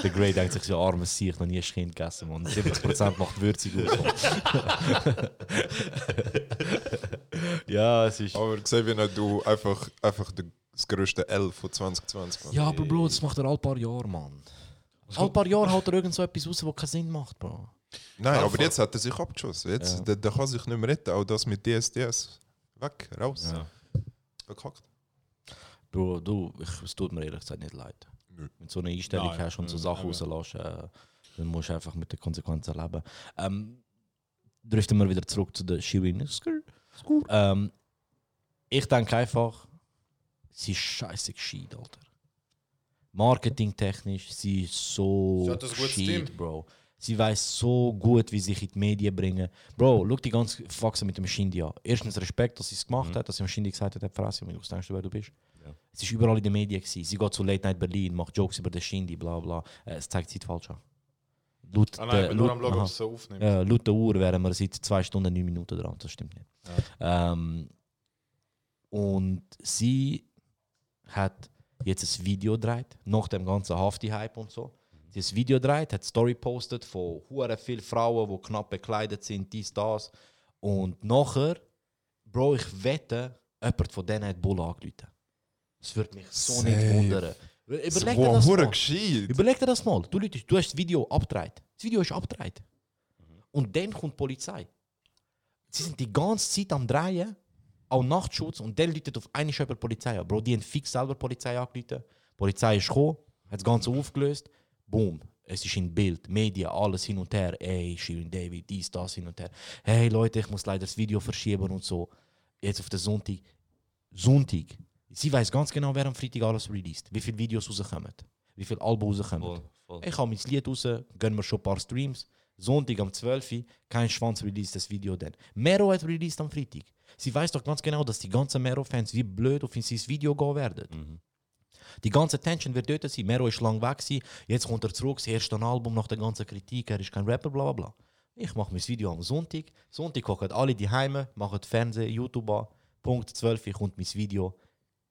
Gott. der Grey denkt sich so, armes Sieg, ich noch nie ein Kind gegessen, Mann. 70% macht würzig aus. Ja, es ist... Aber Xavier Naidoo, einfach das größte L von 2020, Mann. Ja, aber Bro, das macht er alle paar Jahre, Mann. Alle paar Jahre haut er irgend so etwas raus, was keinen Sinn macht, Bro. Nein, einfach. Aber jetzt hat er sich abgeschossen. Jetzt, ja. der kann sich nicht mehr retten. Auch das mit DSDS. Weg, raus. Ja. Verkackt. Du, es tut mir ehrlich gesagt nicht leid. Nö. Wenn du so eine Einstellung hast und so Sachen rauslässt, dann musst du einfach mit den Konsequenzen leben. Driften wir wieder zurück zu der Shirin. Ich denke einfach, sie ist scheisse gescheit, Alter. Marketingtechnisch, sie ist so gescheit, Bro. Sie weiss so gut, wie sie sich in die Medien bringen. Bro, schau die ganze Faxe mit dem Shindy an. Erstens Respekt, dass sie es gemacht hat, dass sie dem Shindy gesagt hat, Fresse, was denkst du, wer du bist? Ja. Es war überall in den Medien. Sie geht zu Late Night Berlin, macht Jokes über den Shindy, bla bla. Es zeigt sie falsch an. Nur am Loggen, ob es so aufnimmt. Laut der Uhr wären wir seit 2 Stunden 9 Minuten dran, das stimmt nicht. Ja. Und sie hat jetzt ein Video gedreht, nach dem ganzen Hafti-Hype und so. Das Video dreht, hat Story postet von huere vielen Frauen, die knapp bekleidet sind, dies, das. Und nachher, Bro, ich wette, jemand von denen hat Bullen angerufen. Das würde mich so nicht wundern. Überleg dir das mal. Du hast das Video abgedreht. Das Video ist abgedreht. Und dann kommt die Polizei. Sie sind die ganze Zeit am Drehen, auch Nachtschutz. Und dann läutet auf einmal jemand die Polizei an. Bro, die haben fix selber die Polizei angerufen. Die Polizei ist gekommen, hat das Ganze aufgelöst. Boom, es ist in Bild, Medien, alles hin und her. Ey, Shirin David, dies, das, hin und her. Hey Leute, ich muss leider das Video verschieben und so. Jetzt auf den Sonntag. Sonntag. Sie weiß ganz genau, wer am Freitag alles released. Wie viele Videos rauskommen. Wie viele Alben rauskommen. Voll. Ich habe mein Lied raus, gehen wir schon ein paar Streams. Sonntag am 12. Uhr, kein Schwanz released das Video dann. Mero hat released am Freitag. Sie weiß doch ganz genau, dass die ganzen Mero-Fans wie blöd auf sein Video gehen werden. Mhm. Die ganze Tension wird dort sein. Mero ist lang weg gewesen. Jetzt kommt er zurück, das erste Album nach der ganzen Kritik. Er ist kein Rapper, bla bla bla. Ich mache mein Video am Sonntag. Sonntag gucken alle die Heime, machen Fernsehen, YouTube an. Punkt 12 kommt mein Video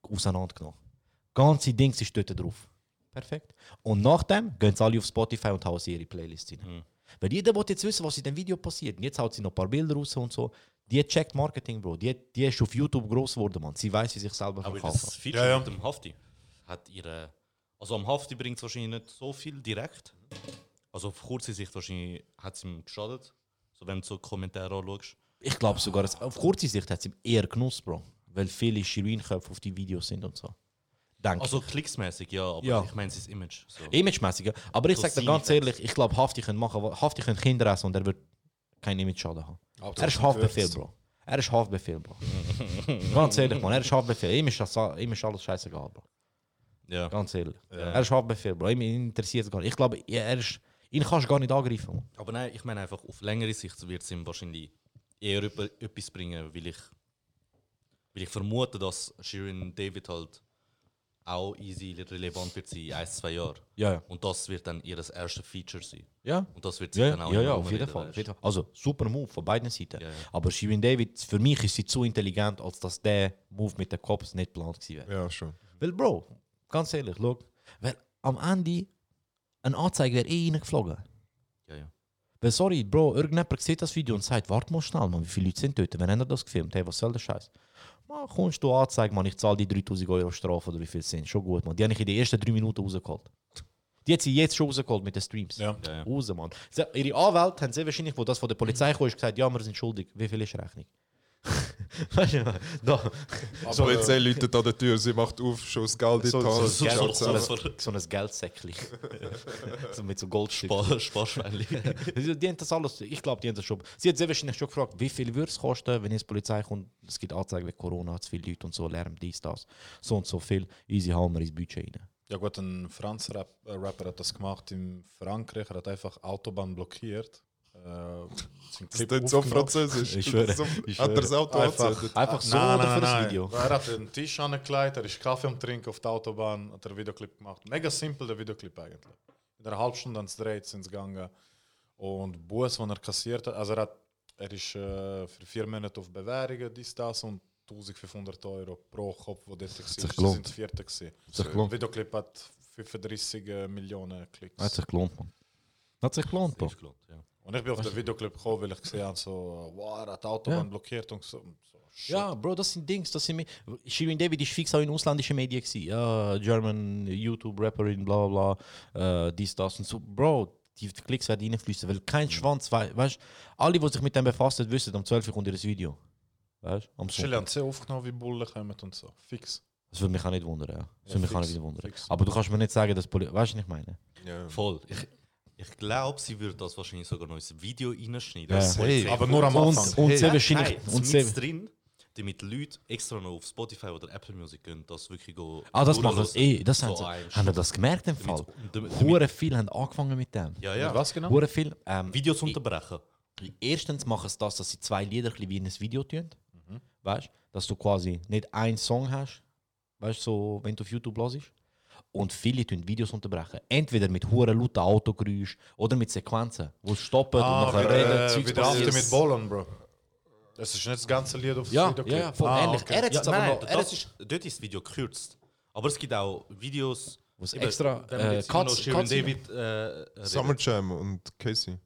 auseinandergenommen. Ganze Dings ist dort drauf. Perfekt. Und nachdem gehen sie alle auf Spotify und hauen ihre Playlists rein. Weil jeder will jetzt wissen, was in dem Video passiert. Und jetzt haut sie noch ein paar Bilder raus und so. Die checkt Marketing, Bro. Die ist auf YouTube gross geworden, Mann. Sie weiß, wie sich selber verkauft. Aber das Feature mit dem Hafti. Hat ihre, also am Hafti bringt es wahrscheinlich nicht so viel direkt. Also auf kurze Sicht wahrscheinlich hat es ihm geschadet, so wenn du so Kommentare anschaust. Ich glaube sogar, auf kurze Sicht hat es ihm eher Genuss, Bro. Weil viele Shirin-Köpfe auf die Videos sind und so. Denk. Also klicksmäßig, ja, aber ich meine sein Image. So. Imagemäßig, ja. Aber ich sage dir ganz ehrlich, ich glaube Hafti können machen, Hafti können Kinder essen und er wird kein Image-Schaden haben. Absolut. Er ist Haftbefehl, Bro. Er ist Haftbefehl, Bro. Ganz ehrlich, Mann, er ist Haftbefehl. Ihm ist alles scheißegal, Bro. Ja. Ganz ehrlich. Ja. Er ist Haftbefehl, Bro. Mich interessiert es gar nicht. Ich glaube, ihn kannst du gar nicht angreifen. Aber nein, ich meine einfach, auf längere Sicht wird es ihm wahrscheinlich eher etwas bringen, weil ich vermute, dass Shirin David halt auch easy relevant wird sein in 1-2 Jahren. Ja. Und das wird dann ihr erstes Feature sein. Ja. Und das wird sie dann auch auf jeden Fall. Also, super Move von beiden Seiten. Ja. Aber Shirin David, für mich ist sie zu intelligent, als dass der Move mit den Cops nicht geplant gewesen wäre. Ja, schon. Weil, Bro, ganz ehrlich, schau, weil am Ende eine Anzeige wäre reingeflogen. Ja. Weil, sorry, Bro, irgendjemand sieht das Video und sagt, warte mal schnell, Mann, wie viele Leute sind dort? Wenn haben das gefilmt? Hey, was soll der Scheiß? Man, kommst du Anzeige, Mann, ich zahle die 3.000 € Strafe oder wie viel sind. Schon gut, Mann. Die habe ich in den ersten 3 Minuten rausgeholt. Die hat sie jetzt schon rausgeholt mit den Streams. Ja. Raus, Mann. Ihre Anwälte haben sehr wahrscheinlich, wo das von der Polizei kam, gesagt, ja, wir sind schuldig. Wie viel ist Rechnung? Weißt du, da. So, jetzt Leute an der Tür, sie macht auf, schon das Geld in die Hand. So ein Geldsäckchen. So mit so Goldstücken. Sparschweinchen. Die haben das alles, ich glaube, die haben das schon. Sie hat sehr wahrscheinlich schon gefragt, wie viel würde es kosten, wenn jetzt die Polizei kommt. Es gibt Anzeigen wegen Corona, zu viele Leute und so, Lärm, dies, das. So und so viel. Easy hauen wir ins Budget rein. Ja gut, ein Franz-Rapper hat das gemacht in Frankreich. Er hat einfach Autobahn blockiert. Das ist nicht so französisch. Ich schwöre. Hat das Auto angezündet? Einfach so oder für das Video? Er hat einen Tisch angekleidet, er ist Kaffee am Trinken auf der Autobahn, hat einen Videoclip gemacht. Mega simpel, der Videoclip eigentlich. In einer halben Stunde ans Dreh sind sie gegangen. Und Bus, den er kassiert hat, also er ist für 4 Monate auf Bewährung, dies, das und 1.500 € pro Kopf, wo der sich sind. Das war der vierte. Der Videoclip hat 35 Millionen Klicks. Hat sich gelohnt, man. Hat sich gelohnt, Bro. Ja. Und ich bin auf den Videoclip gekommen, weil ich gesehen habe, so, wow, das Autobahn blockiert und so. Shit. Ja, Bro, das sind Dings, das sind mir. Shirin David ist fix auch in ausländischen Medien gewesen. Ja, German YouTube-Rapperin, bla bla, dies, das und so. Bro, die Klicks werden reinfließen, weil kein Schwanz weiß. Weißt, alle, die sich mit dem befassen, wissen, am 12. kommt ihr das Video. Weißt du? Schillen haben sie aufgenommen, wie Bullen kommen und so. Fix. Das würde mich auch nicht wundern, ja. Das würde mich fix, auch nicht wundern. Fix. Aber du kannst mir nicht sagen, dass Polizei. Weißt du, was ich meine? Ja. Voll. Ich glaube, sie würde das wahrscheinlich sogar noch ins Video reinschneiden. Ja. Hey. Aber nur am Anfang. Und sie wahrscheinlich. Und sie drin. Damit Leute extra noch auf Spotify oder Apple Music gehen, das wirklich go. Ah, das machen das eh. Das so haben sie das gemerkt im Fall? Hure viele haben angefangen mit dem. Ja, ja. Was genau? Hure viel. Videos unterbrechen. Erstens machen sie das, dass sie zwei Lieder wie in ein Video tun. Mhm. Weißt du? Dass du quasi nicht einen Song hast, weißt du, so, wenn du auf YouTube hörst. Und viele tun Videos unterbrechen. Entweder mit hohen lauten Autogeräuschen oder mit Sequenzen, wo es stoppen und nachher reden. Wieder After mit Ballern, Bro. Das ist nicht das ganze Lied auf das Video. Ja, voll ähnlich. Okay. Er hat jetzt dort ist das Video gekürzt. Aber es gibt auch Videos, was extra Shirin David, Summer Cem und Casey.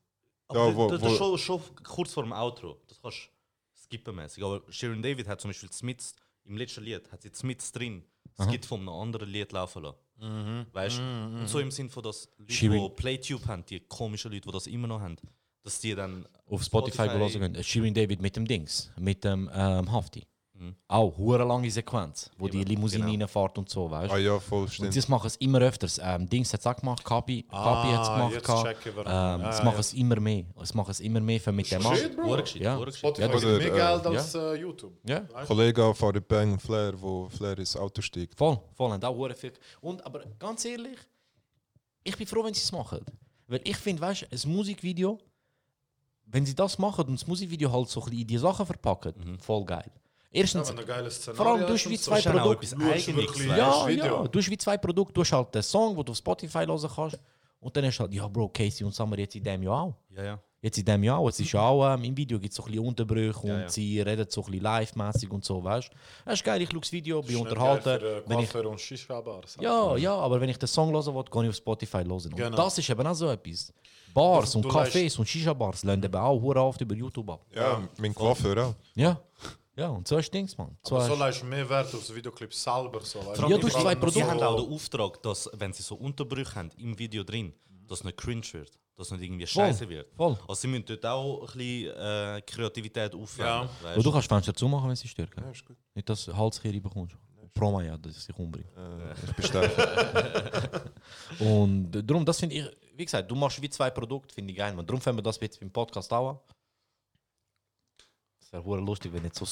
Aber ja, wo schon kurz vor dem Outro. Das kannst du skippenmäßig. Aber Shirin David hat zum Beispiel Smits im letzten Lied, hat sie Smits drin. Es gibt von einem anderen Lied laufen lassen. Mhm. Weißt du? Mhm. Und so im Sinn von, dass Leute, die Playtube haben, die komischen Leute, die das immer noch haben, dass die dann auf Spotify hören können. Shirin David mit dem Dings, mit dem Hafti. Mhm. Auch eine lange Sequenz, wo die Limousine reinfährt und so, weißt du? Ah ja, voll, stimmt. Und das machen es immer öfters. Dings hat es auch gemacht, Capi hat es gemacht. Das machen es immer mehr. Das machen es immer mehr für mit dem Mann. Spotify hat mehr Geld als YouTube. Ja. Kollege Farid Bang, Flair, wo Flair ins Auto steigt. Voll, und auch viel. Und aber ganz ehrlich, ich bin froh, wenn sie es machen. Weil ich finde, weißt du, ein Musikvideo, wenn sie das machen und das Musikvideo halt so in die Sachen verpacken, voll geil. Erstens, vor allem du hast wie zwei Produkte. Du hast wie zwei Produkte, du hast halt den Song, den du auf Spotify hören kannst. Und dann hast du halt, ja Bro, Casey und Samra jetzt in dem Jahr auch. Ja. Jetzt in dem Jahr auch. Es ist auch, im Video gibt es so ein bisschen Unterbrüche und sie reden so ein bisschen live-mäßig und so, weißt du. Das ist geil, ich schaue das Video, bin unterhalten. Wenn ich, und Shisha-Bars. Ja, aber wenn ich den Song hören will, gehe ich auf Spotify hören. Genau. Und das ist eben auch so etwas. Bars und Cafés und Shisha-Bars lernen eben auch oft über YouTube ab. Ja, mein Coiffeur auch. Ja. Ja, und so ist Dings, man. Aber so leist mehr Wert auf das Videoclip selber. So ja, du hast zwei Produkte. Sie haben auch den Auftrag, dass, wenn sie so Unterbrüche haben im Video drin, dass es nicht cringe wird, dass es nicht irgendwie scheiße wird. Voll. Also sie müssen dort auch ein bisschen Kreativität aufwenden. Ja. Und du kannst Fenster zumachen, wenn sie stört. Ja, ist gut. Nicht, dass du Halskirche bekommst. Promo ja, dass ich dich umbringe. Ich bestelle. Und darum, das finde ich, wie gesagt, du machst wie zwei Produkte, finde ich geil. Und darum finden wir das jetzt beim Podcast auch an. Es wäre verdammt lustig, wenn nicht so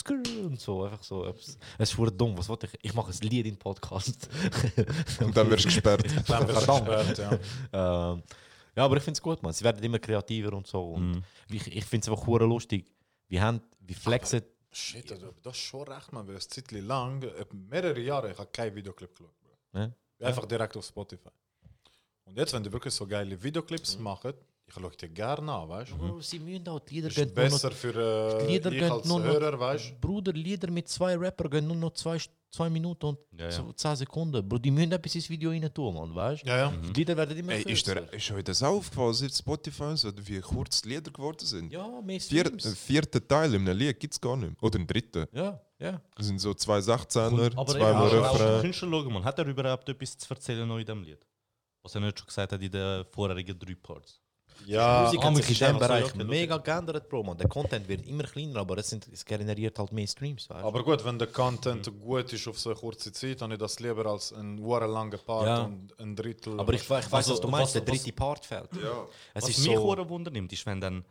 und so, einfach so. Es ist verdammt dumm, was wollte ich? Ich mache ein Lied in den Podcast. Und dann wirst du gesperrt. Ja. Ja, aber ich finde es gut, man. Sie werden immer kreativer und so. Und ich finde es einfach verdammt lustig. Wir flexen. Shit, das ist schon recht, man. Weil es Zeit lang, mehrere Jahre, ich habe keinen Videoclip geschaut. Einfach direkt auf Spotify. Und jetzt, wenn du wirklich so geile Videoclips machst, ich schaue dir gerne an, weißt du? Sie müssen auch die Lieder gehen. Besser für ich als Hörer, weißt du? Bruder, Lieder mit zwei Rappern gehen nur noch 2 Minuten und 10 Sekunden. Bro, die müssen etwas ins Video rein tun, man, weißt du? Ja. Die Lieder werden immer kürzer. Ist euch das aufgefallen, Spotify, so wie kurz die Lieder geworden sind? Ja, meistens. Ein vierter Teil in einem Lied gibt es gar nicht mehr. Oder ein dritter. Ja. Das sind so 2 16er, 2 Refrain. Künstler, schau mal, hat er überhaupt etwas zu erzählen noch in diesem Lied? Was er nicht schon gesagt hat in den vorherigen 3 Parts. Ja, Musik hat sich in diesem Bereich mega geändert, Bro. Man. Der Content wird immer kleiner, aber es generiert halt mehr Streams. Weißt? Aber gut, wenn der Content gut ist auf so eine kurze Zeit, dann ist das lieber als ein langen Part und ein Drittel. Aber ich weiß, was du meinst, der dritte Part fehlt. Ja. Was mich so Wunder nimmt, ist, wenn dann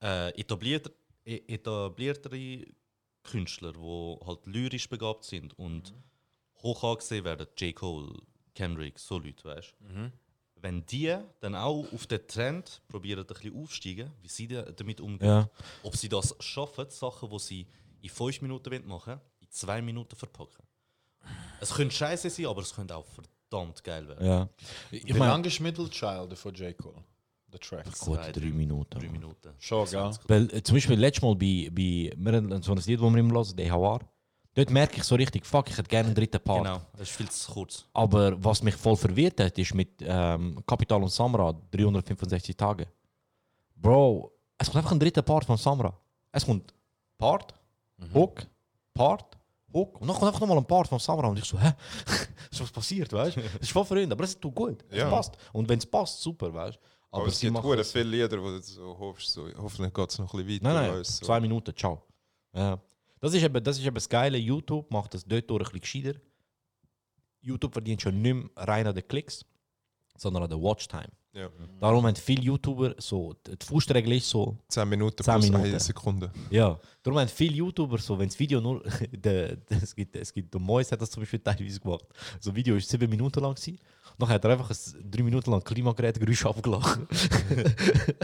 etabliertere Künstler, die halt lyrisch begabt sind und hoch angesehen werden, J. Cole, Kendrick, so Leute, weißt du? Wenn die dann auch auf den Trend probieren, ein bisschen aufsteigen, wie sie damit umgehen, ob sie das schaffen, Sachen, die sie in 5 Minuten machen wollen, in 2 Minuten verpacken. Es könnte scheiße sein, aber es könnte auch verdammt geil werden. Ja. Ich meine, Middle Child von J. Cole, der Track. Gut, 3 Minuten. 3 Minuten. Schon, gell? Weil, zum Beispiel letztes Mal bei so einem Lied, das wir immer hören, «They How Are», Dort merke ich so richtig, fuck, ich hätte gerne einen dritten Part. Genau, das ist viel zu kurz. Aber was mich voll verwirrt hat, ist mit Capital und Samra 365 Tage. Bro, es kommt einfach ein dritter Part von Samra. Es kommt Part, Hook, Part, Hook. Und dann kommt einfach nochmal ein Part von Samra. Und ich so, hä? Ist was passiert, weißt du? Es ist voll verwirrend, aber es tut gut. Es passt. Und wenn es passt, super, weißt du? Aber es gibt sehr viele Lieder, wo du so hoffst, so, hoffentlich geht es noch ein bisschen weiter. Nein, weißt, so. 2 Minuten, ciao. Ja. Das ist eben das Geile. YouTube macht das dort durch ein bisschen gescheiter. YouTube verdient schon nicht mehr rein an den Klicks, sondern an der Watchtime. Ja. Darum haben viele YouTuber so, die Faustregel ist so 10 Minuten plus 1 Sekunde. Ja, darum haben viele YouTuber so, wenn das Video nur, es gibt der Mois hat das zum Beispiel teilweise gemacht. So ein Video war 7 Minuten lang gewesen. Dann hat er einfach 3 Minuten lang Klimagerätgeräusch abgelachen. Er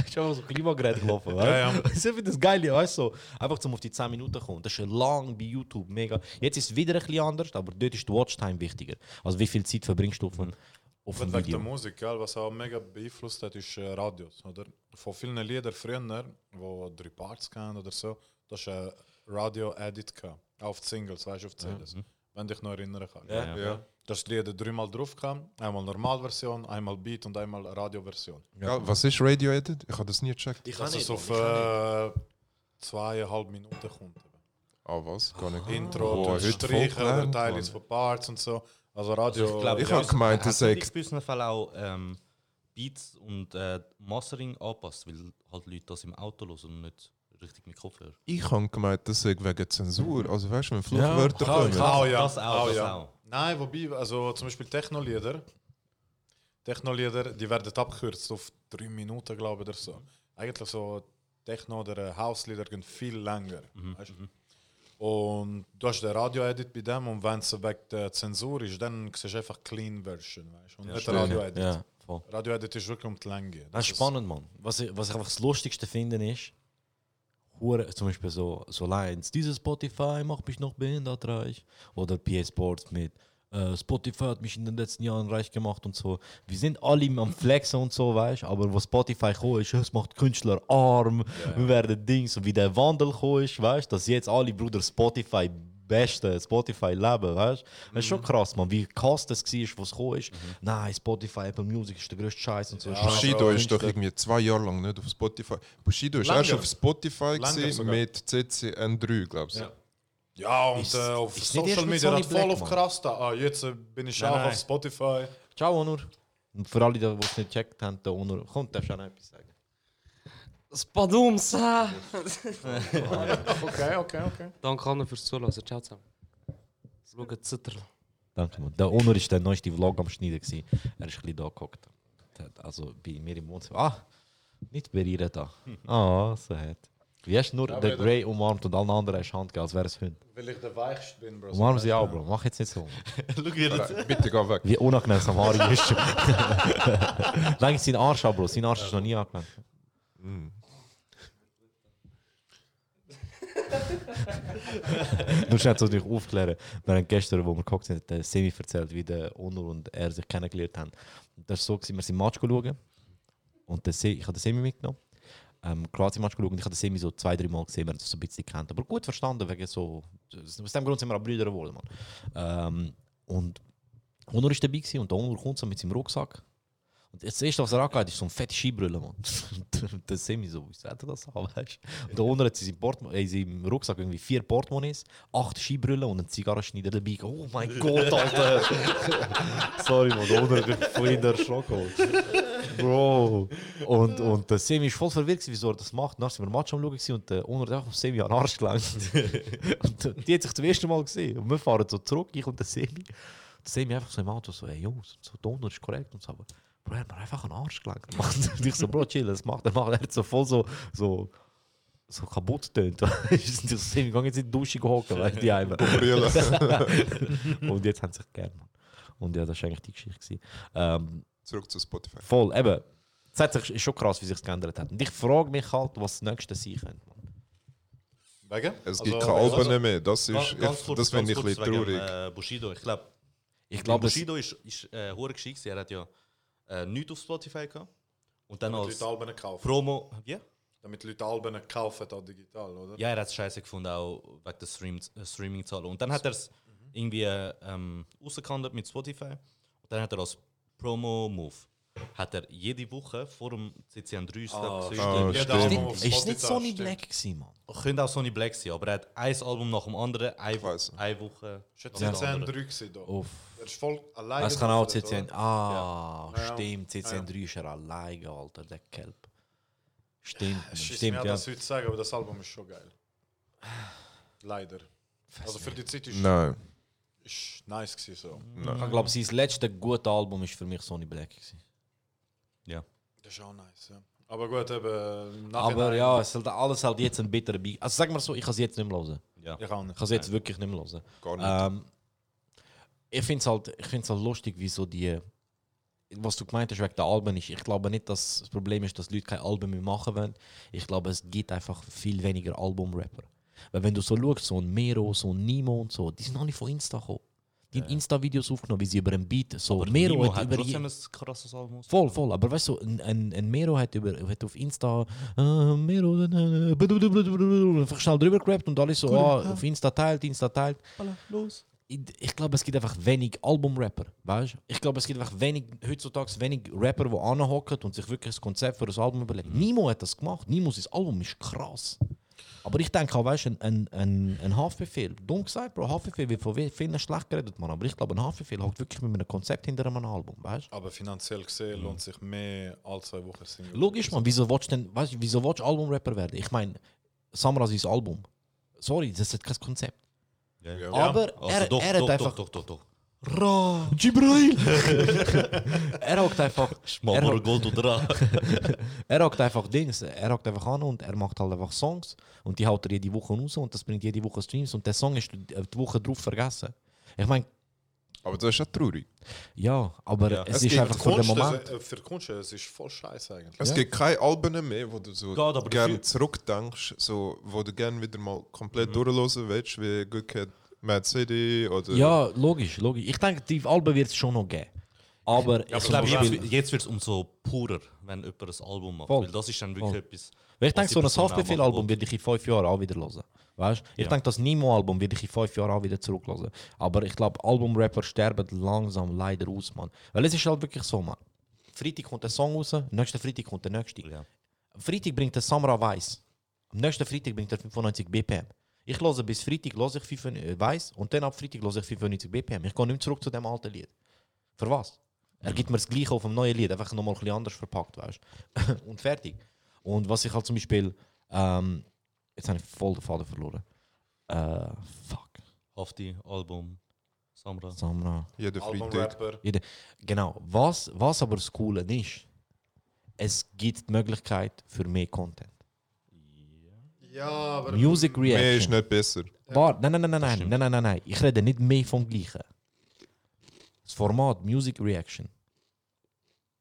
ist einfach so Klimagerät gelaufen. Ja. Das ist das Geile, weißt du? So, einfach zum auf die 10 Minuten kommen. Das ist lang bei YouTube, mega. Jetzt ist es wieder ein bisschen anders, aber dort ist die Watchtime wichtiger. Also wie viel Zeit verbringst du auf dem Video? Wegen der Musik, gell, was auch mega beeinflusst hat, ist Radios. Oder? Von vielen Liedern früher, die 3 Parts hatten oder so, das war ein Radio-Edit auf Singles, weißt du, auf CDs. Mhm. Wenn dich noch erinnern kann. Ja. Dass die Lieder 3-mal drauf kamen, einmal Normalversion, einmal Beat und einmal Radioversion. Ja, was ist Radio Edit? Ich habe das nie gecheckt. Dass es auf 2,5 Minuten kommt. Ah, was? Gar nicht. Intro, oh, Streicher, Teil ist von Parts und so. Also Radio. Also ich habe gemeint, das ist. Ich bin Fall auch Beats und Mastering angepasst, weil halt Leute das im Auto hören und nicht. Richtig mit Kopfhörer. Ich habe gemeint, das sei wegen Zensur. Also weißt du, wenn Fluchwörter kommen. Das auch. Nein, wobei, also zum Beispiel Techno-Lieder, die werden abgekürzt auf 3 Minuten, glaube ich, oder so. Eigentlich so Techno- oder House-Lieder gehen viel länger. Mhm. Weißt? Mhm. Und du hast den Radio-Edit bei dem und wenn es wegen der Zensur ist, dann siehst du einfach Clean-Version, weißt? Und nicht Radio-Edit. Ja, Radio-Edit ist wirklich um die Länge. Das ist spannend, Mann. Was ich einfach das Lustigste finde ist, zum Beispiel so Lines, dieses Spotify macht mich noch behindertreich. Oder PS Sports mit Spotify hat mich in den letzten Jahren reich gemacht und so. Wir sind alle am Flexen und so, weißt du? Aber wo Spotify gekommen ist, es macht Künstler arm, wir werden Dings. Und wie der Wandel gekommen ist, weißt du, dass jetzt alle Brüder Spotify besten, Spotify leben, weißt du? Das ist schon krass, man, wie krass das war, was gekommen ist. Nein, Spotify, Apple Music ist der größte Scheiß und so. Ja, Bushido ist doch irgendwie 2 Jahre lang nicht auf Spotify. Bushido ist erst auf Spotify mit CCN3, glaubst du? Ja, und auf Social Media hat voll auf krass da. Ah, jetzt bin ich auch auf Spotify. Ciao, Onur. Und für alle, die es nicht gecheckt haben, der Onur, komm, darfst du auch noch etwas sagen. Spadumsa! Okay. Danke allen fürs Zuhören. Ciao zusammen. Schaut Zitter. Danke, Mann. Der Onur war der neueste Vlog am Schneiden. Er ist ein bisschen da gehockt. Also bei mir im Wohnzimmer. Ah, nicht berühren da. Ah, so hat. Wie hast du nur den Grey umarmt und allen anderen hast Hand gegeben, als wäre es Hund? Weil ich der weichste bin, Bro. Umarm sie auch, Bro. Mach jetzt nicht so. Bitte geh weg. Wie unangenehm Samari ist. Lenk seinen Arsch an, Bro. Sein Arsch ist noch nie angenehm. Du schnell so dich aufklären. Wir haben gestern, wo wir geguckt sind, der Semi erzählt, wie der Onur und er sich kennengelernt haben. Das war so, wir sind im Match schauen. Und ich habe den Semi mitgenommen. Kroatien-Match geschaut und ich habe den Semi so 2-3 Mal gesehen, wir haben das so ein bisschen gekannt. Aber gut verstanden, wegen so. Aus dem Grund sind wir auch Brüder geworden. Und Onur war dabei gewesen, und der Onur kommt so mit seinem Rucksack. Und das erste, was er angeht, ist so ein fette Skibrille, Mann. Der Semi so, wie sollte das haben, weißt du? Und da unten hat sie in seinem Rucksack irgendwie 4 Portemonnaies, 8 Skibrillen und einen Zigarrenschneider dabei. Oh mein Gott, Alter! Sorry, Mann, da unten hat mich vorhin erschrocken. Bro! Und der Semi war voll verwirrt, wieso er das macht. Dann waren wir im Match am Schauen und der Onur hat einfach auf Semi an den Arsch gelangt. Und die hat sich zum ersten Mal gesehen. Und wir fahren so zurück, ich und der Semi. Der Semi einfach so im Auto so, ey Jungs, so, der Onur ist korrekt und so. Aber Bro, er hat mir einfach einen Arsch gelangt. Und ich so, Bro, chill, das macht er. Er hat so voll so kaputt tönt. Ich gehe jetzt in die Dusche hocken, weil die einen. Und jetzt haben sie sich gern, Mann. Und ja, das war eigentlich die Geschichte. Zurück zu Spotify. Voll, eben. Es ist schon krass, wie sich geändert hat. Und ich frage mich halt, was das Nächste sein könnte, Mann. Wegen? Es gibt keine Alben mehr. Das finde ich ein bisschen traurig. Bushido, ich glaube, Bushido ist hohe Geschichte. Er hat ja nichts auf Spotify gehabt. Und dann als Promo. Ja? Damit die Leute Alben nicht kaufen, auch digital, oder? Ja, er hat es scheiße gefunden, auch wegen der Streaming-Zahlen. Und dann hat er es irgendwie rausgekannt mit Spotify. Und dann hat er als Promo-Move hat er jede Woche vor dem CCN 3 gestimmt. Ist nicht Sony Black gewesen, Mann? Könnte auch Sony Black sein, aber er hat ein Album nach dem anderen, eine Woche. Ist CCN 3 gewesen, doch. Er ist voll alleine. Es kann auch CCN. Ah, ja. Stimmt, CCN 3 ist er alleine, Alter, der Kelp. Stimmt, ja, stimmt. Ich das heute sagen, aber das Album ist schon geil. Leider. Also für die Zeit ist nein. Ist nice gewesen, so. Nein. Ich glaube, sein letztes gutes Album war für mich Sony Black gewesen. Ja. Das ist auch nice, ja. Aber gut, eben... Aber ja, es ist alles halt jetzt ein bitterer Bein. Also sag mal so, ich kann es jetzt nicht mehr hören. Ja. Ich kann es jetzt wirklich nicht mehr hören. Gar nicht. Ich finde es halt lustig, wie so die... Was du gemeint hast wegen der Alben ist, ich glaube nicht, dass das Problem ist, dass Leute keine Alben mehr machen wollen. Ich glaube, es gibt einfach viel weniger Album-Rapper. Weil wenn du so schaust, so ein Mero, so ein Nimo und so, die sind noch nicht von Insta gekommen. Die haben Insta-Videos aufgenommen, wie sie über einen Beat. So, aber Mero Nimo hat über trotzdem ein krasses Album. Voll. Aber weißt du, ein Mero hat auf Insta Mero einfach schnell drüber gerappt und alles so, cool. Auf Insta teilt. Voilà, los. Ich glaube, es gibt einfach wenig Album-Rapper, weißt du? Ich glaube, es gibt einfach heutzutage wenig Rapper, die anhocken und sich wirklich ein Konzept für ein Album überlegen. Nimo hat das gemacht. Nimos Album ist krass. Aber ich denke auch, weißt du, ein Haftbefehl. Dumm gesagt, Bro, Haftbefehl wird von vielen schlecht geredet, Mann. Aber ich glaube, ein Haftbefehl hat wirklich mit einem Konzept hinter einem Album, weißt du? Aber finanziell gesehen lohnt sich mehr als 2 Wochen Single. Logisch, Mann. Wieso willst du denn, weißt du, wieso willst du Album-Rapper werden? Ich meine, Samra ist Album. Sorry, das hat kein Konzept. Ja. Aber also er hat einfach... Ra! Jibril! Er hockt einfach... Schmabber Gold und Ra! Er hockt einfach Dings. Er hockt einfach an und er macht halt einfach Songs. Und die haut er jede Woche raus und das bringt jede Woche Streams. Und der Song ist die Woche drauf vergessen. Ich meine... Aber das ist ja traurig. Ja, aber ja. Es ist einfach für den Moment. Für Kunst, es ist voll scheiße eigentlich. Es gibt keine Alben mehr, wo du so gerne zurückdenkst, so, wo du gerne wieder mal komplett durchhören willst, wie Good Mad City oder... Ja, logisch. Ich denke, die Alben wird es schon noch geben. Aber ja, ich glaube, jetzt wird es umso purer, wenn jemand ein Album macht. Voll. Weil das ist dann wirklich etwas... Weil ich denke, so ein Haftbefehl-Album werde ich in 5 Jahren auch wieder hören. Weißt? Ich denke, das Nimo-Album werde ich in 5 Jahren auch wieder zurückhören. Aber ich glaube, Album-Rapper sterben langsam leider aus, Mann. Weil es ist halt wirklich so, Mann. Freitag kommt ein Song raus, nächsten Freitag kommt der nächste. Ja. Freitag bringt der Samra Weiss. Am nächsten Freitag bringt der 95 BPM. Ich höre bis Freitag Weiss und dann ab Freitag höre ich 95 BPM. Ich gehe nicht zurück zu dem alten Lied. Für was? Er gibt mir das Gleiche auf dem neuen Lied, einfach nochmal ein bisschen anders verpackt, weißt du? Und fertig. Und was ich halt zum Beispiel... jetzt habe ich voll den Faden verloren. Hafti, Album, Samra. Jeder Album-Rapper. Genau. Was aber das Coole ist, es gibt die Möglichkeit für mehr Content. Ja, aber... Music Reaction. Mehr ist nicht besser. Nein. Ich rede nicht mehr vom Gleichen. Das Format Music Reaction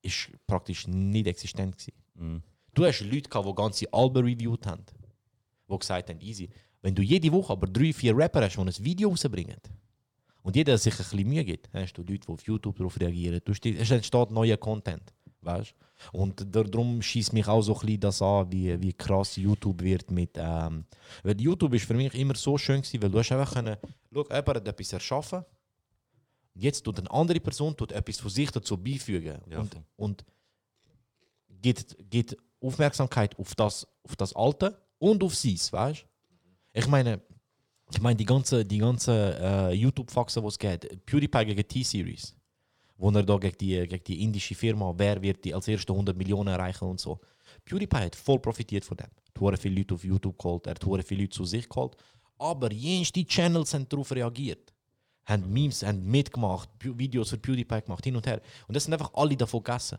ist praktisch nicht existent gewesen. Mhm. Du hast Leute gehabt, die ganze Alben reviewed haben, die gesagt haben, easy. Wenn du jede Woche aber 3-4 Rapper hast, die ein Video rausbringen und jeder sich ein bisschen Mühe gibt, hast du Leute, die auf YouTube darauf reagieren, es entsteht neuer Content, weißt? Und darum schießt mich auch so ein bisschen das an, wie krass YouTube wird mit... Weil YouTube ist für mich immer so schön gewesen, weil du hast einfach können, schau, jemand hat etwas erschaffen, jetzt tut eine andere Person etwas von sich dazu beifügen und gibt Aufmerksamkeit auf das Alte und auf sein, weißt du? Ich meine die ganze YouTube-Faxen, die es gibt, PewDiePie gegen T-Series, wo er da gegen die indische Firma, wer wird die als erste 100 Millionen erreichen und so. PewDiePie hat voll profitiert von dem. Er hat viele Leute auf YouTube geholt, er hat viele Leute zu sich geholt, aber jenes die Channels haben darauf reagiert. Haben Memes, haben mitgemacht, Videos für PewDiePie gemacht, hin und her. Und das sind einfach alle davon gegessen.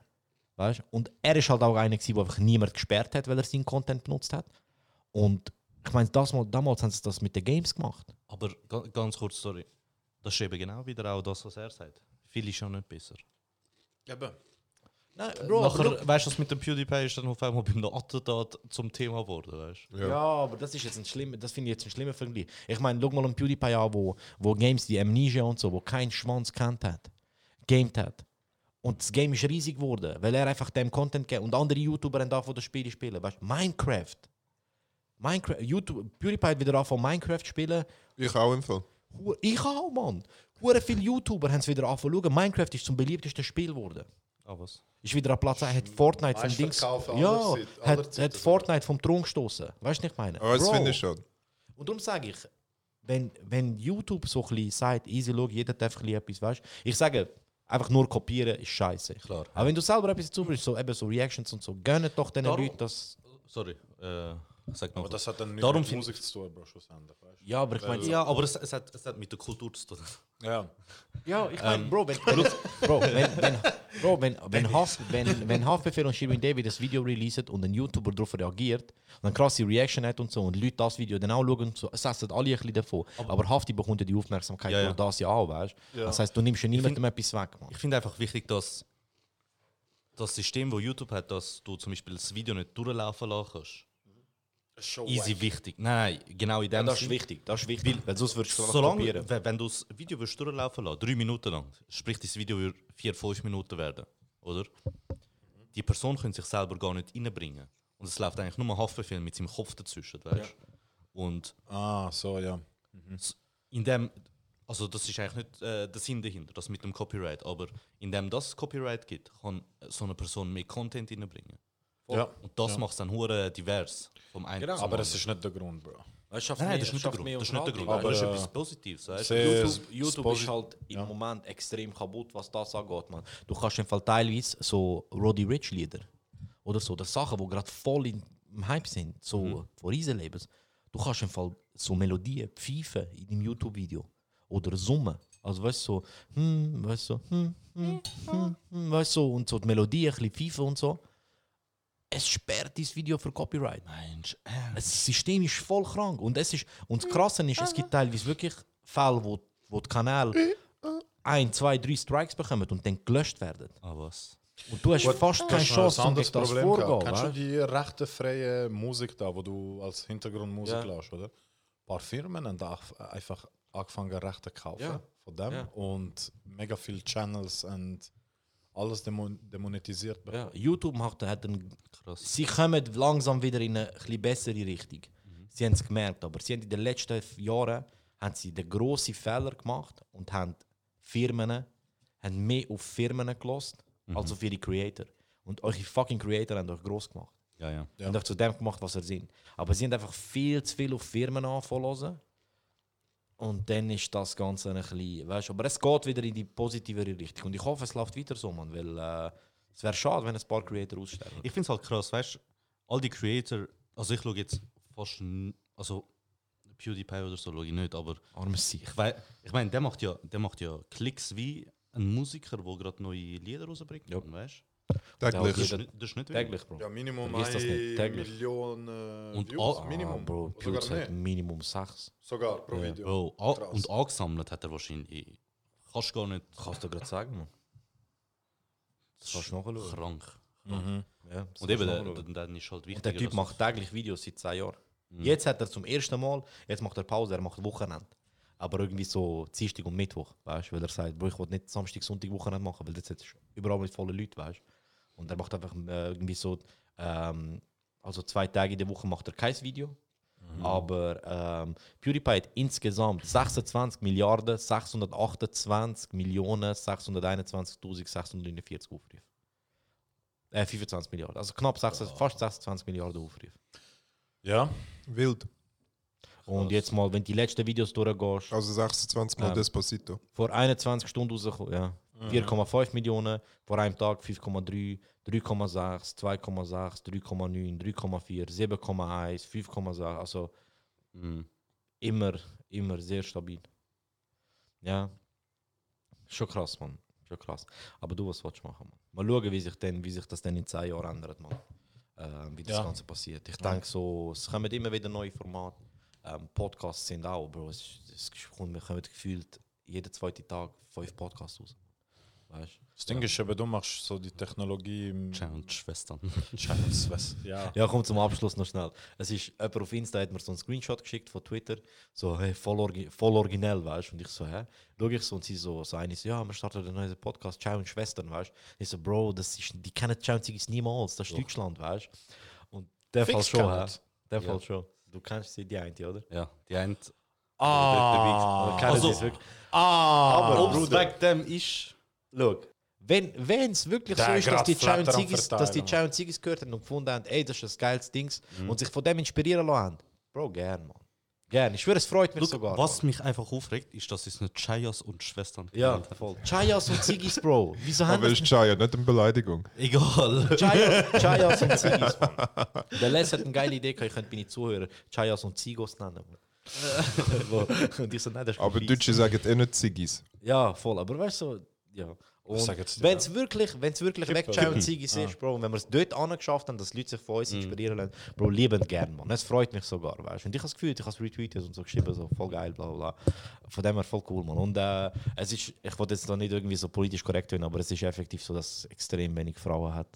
Weißt? Und er ist halt auch einer, der einfach niemand gesperrt hat, weil er seinen Content benutzt hat. Und ich meine, damals haben sie das mit den Games gemacht. Aber ganz kurz, sorry. Das ist eben genau wieder auch das, was er sagt. Viel ist schon nicht besser. Eben. Nein, Bro, nachher, weißt du, was mit dem PewDiePie ist dann auf einmal beim Attentat zum Thema geworden, weißt du? Ja, aber das ist jetzt ein schlimmer Vergleich. Ich meine, schau mal einen PewDiePie an, wo Games die Amnesia und so, wo kein Schwanz kennt hat, gamed hat. Und das Game ist riesig geworden, weil er einfach dem Content gegeben hat. Und andere YouTuber haben davon das Spiel spielen. Weißt du, Minecraft. YouTube, PewDiePie hat wieder angefangen, Minecraft zu spielen. Ich auch im Fall. Ich auch, Mann. Hure viele YouTuber haben es wieder angefangen zu schauen. Minecraft ist zum beliebtesten Spiel geworden. Ah, was? Ist wieder an Platz 1, hat Fortnite vom Dings. Ja, hat Fortnite vom Thron gestoßen. Weißt du, was ich meine? Aber das finde ich schon. Und darum sage ich, wenn YouTube so ein bisschen sagt, easy, schau, jeder darf ein bisschen etwas, weißt du? Ich sage, einfach nur kopieren ist scheiße. Klar. Aber wenn du selber etwas zuführst, so eben so Reactions und so, gönn doch den Leuten das. Sorry. Sag aber das hat dann nichts mit Musik zu tun, Bro, schlussendlich. Ja, aber ich meine, ja, aber es hat mit der Kultur zu tun. Ja. Ja, ich meine, Bro, wenn Haftbefehl und Shirin David das Video releasen und ein YouTuber darauf reagiert und eine krasse Reaction hat und so und Leute das Video dann auch schauen und so, es essen alle ein bisschen davon. Aber Hafti bekommt ja die Aufmerksamkeit durch das ja auch, weißt du? Ja. Das heisst, du nimmst ja niemandem etwas weg, Mann. Ich finde einfach wichtig, dass das System, das YouTube hat, dass du zum Beispiel das Video nicht durchlaufen lässt. Show easy weg. Wichtig. Nein, genau in dem das Sinn. Das ist wichtig. Weil sonst würdest du kopieren. Wenn du das Video durchlaufen lassen 3 Minuten lang, sprich das Video würde 4-5 Minuten werden, oder? Die Person kann sich selber gar nicht reinbringen. Und es läuft eigentlich nur Haftbefehl mit seinem Kopf dazwischen, weißt du? Ja. Und in dem, also das ist eigentlich nicht der Sinn dahinter, das mit dem Copyright, aber indem das Copyright gibt, kann so eine Person mehr Content reinbringen. Ja. Und das macht es dann hure divers vom einen zum anderen. Aber das ist nicht der Grund, Bro. Das ist nicht der Grund. Aber das ist etwas Positives. Weißt? YouTube ist halt im Moment extrem kaputt, was das angeht, man. Du kannst im Fall teilweise so Roddy Ricch Lieder oder so, das Sachen, die gerade voll im Hype sind, so von Riesenlebens. Du kannst im Fall so Melodien pfeifen in dem YouTube-Video oder summen. Also weißt du, so, und so die Melodie ein bisschen pfeifen und so. Es sperrt dieses Video für Copyright. Mensch, das System ist voll krank. Und das Krasse ist, es gibt teilweise wirklich Fälle, wo die Kanäle 1, 2, 3 Strikes bekommen und dann gelöscht werden. Ah, was? Und du hast fast keine Chance, um das vorgehen. Kennst du die rechtefreie Musik da, wo du als Hintergrundmusik lässt, oder? Ein paar Firmen haben da einfach angefangen, Rechte zu kaufen von dem und mega viele Channels und alles demonetisiert. Ja, YouTube hat einen. Krass. Sie kommen langsam wieder in eine etwas bessere Richtung. Sie haben es gemerkt, aber sie haben in den letzten Jahren den grossen Fehler gemacht und haben mehr auf Firmen gelassen als auf ihre Creator. Und eure fucking Creator haben euch gross gemacht. Ja. Und euch zu dem gemacht, was ihr seid. Aber sie haben einfach viel zu viel auf Firmen anfangen. Und dann ist das Ganze ein bisschen, weißt du, aber es geht wieder in die positivere Richtung. Und ich hoffe, es läuft weiter so, Mann, weil es wäre schade, wenn ein paar Creator aussterben. Ich finde es halt krass, weißt du, all die Creator, also ich schaue jetzt fast, also PewDiePie oder so schaue ich nicht, aber ich meine, der macht ja Klicks wie ein Musiker, der gerade neue Lieder rausbringt, weißt du? Täglich. Das ist nicht täglich, Bro. Ja, Minimum 1 Million Views. Minimum. Bro, PewDiePie hat Minimum 6. Sogar pro Video. Bro, und angesammelt hat er wahrscheinlich. Kannst du gerade sagen, Mann. Das kannst du nachschauen. Krank. Ja, und eben, dann ist halt wichtig. Und der Typ macht täglich Videos seit 10 Jahren. Jetzt hat er zum ersten Mal, jetzt macht er Pause, er macht Wochenende. Aber irgendwie so Dienstag und Mittwoch, weißt du? Weil er sagt, Bro, ich will nicht Samstag, Sonntag, Wochenende machen, weil das jetzt überall mit vollen Leuten, weißt du? Und er macht einfach irgendwie so, also 2 Tage in der Woche macht er kein Video. Aber PewDiePie hat insgesamt 26.628.621.649 Aufrufe. 25 Milliarden, also knapp 26, fast 26 Milliarden Aufrufe. Ja, wild. Und jetzt mal, wenn die letzten Videos durchgehst. Also 26 Mal Despacito. Vor 21 Stunden rausgekommen, 4,5 Millionen, vor einem Tag 5,3, 3,6, 2,6, 3,9, 3,4, 7,1, 5,6, also immer sehr stabil. Ja, schon krass, Mann, schon krass. Aber du, was willst du machen, Mann? Mal schauen, wie sich das dann in 10 Jahren ändert, Mann. Wie das Ganze passiert. Ich denke so, es kommen immer wieder neue Formate. Podcasts sind auch, Bro, wir kommen gefühlt jeden zweiten Tag 5 Podcasts raus. Weißt? Das Ding ist eben, du machst so die Technologie... Schwestern. Schwestern, ja. Ja, komm zum Abschluss noch schnell. Es ist, jemand auf Insta hat mir so einen Screenshot geschickt von Twitter. So, hey, voll originell, weißt du? Und ich so, hä? Schau ich so und sie so, so eine so, ja, wir starten einen neuen Podcast, Ciao und Schwestern, weißt du? Ich so, Bro, das ist, die kennen Ciao und Sigis niemals, das ist doch. Deutschland, weißt du? Und der Fix Fall schon, hä? Der ja. Fall schon. Du kennst sie, die eine, oder? Ja, die eine. Ah, also, aber ob es wegen dem ist... Schau, wenn es wirklich so ist, dass die Chai und Ziggis gehört haben und gefunden haben, ey, das ist das geiles Ding und sich von dem inspirieren lassen haben, Bro, gern, Mann. Gern, ich schwöre, es freut mich sogar. Was mich einfach aufregt, ist, dass es nicht Chayas und Schwestern gibt. Ja, voll. Chayas und Ziggis, Bro. Wieso haben wir das? Aber ist Chaya, nicht eine Beleidigung. Egal. Chayas und Ziggis, Mann. Der Les hat eine geile Idee, ich könnte meine Zuhörer Chayas und Zigos nennen. Und ich so, nein, das ist aber Deutsche sagen eh nicht Ziggis. Ja, voll, aber weißt du, so, ja. Und wenn es wirklich weg Chai und Ziggis ist, Bro, und wenn wir es dort angeschafft haben, dass Leute sich von uns inspirieren lassen, Bro, liebend gern, Mann. Es freut mich sogar, weißt du. Und ich habe das Gefühl, ich habe es retweetet und so geschrieben, so voll geil, bla bla. Von dem her voll cool, Mann. Und es ist, ich wollte jetzt da nicht irgendwie so politisch korrekt sein, aber es ist effektiv so, dass es extrem wenig Frauen hat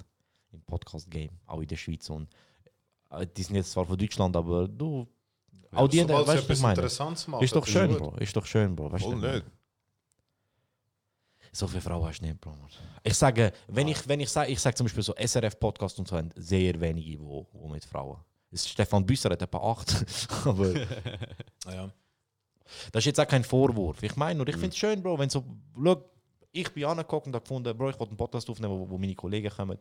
im Podcast-Game, auch in der Schweiz. Und die sind jetzt zwar von Deutschland, aber du. Ja, auch die, sobald weißt, etwas Interessantes machen. Ist doch schön, gut. Bro. Ist doch schön, Bro. Weißt du nicht. So viele Frauen hast du nicht, Bro. Ich sage, wenn ich sage zum Beispiel so SRF-Podcast und so, haben sehr wenige, wo mit Frauen. Stefan Büsser hat etwa 8. Aber ja. Das ist jetzt auch kein Vorwurf. Ich meine nur, ich finde es schön, Bro. Wenn so, look, ich bin angeguckt und habe gefunden, Bro, ich wollte einen Podcast aufnehmen, wo meine Kollegen kommen.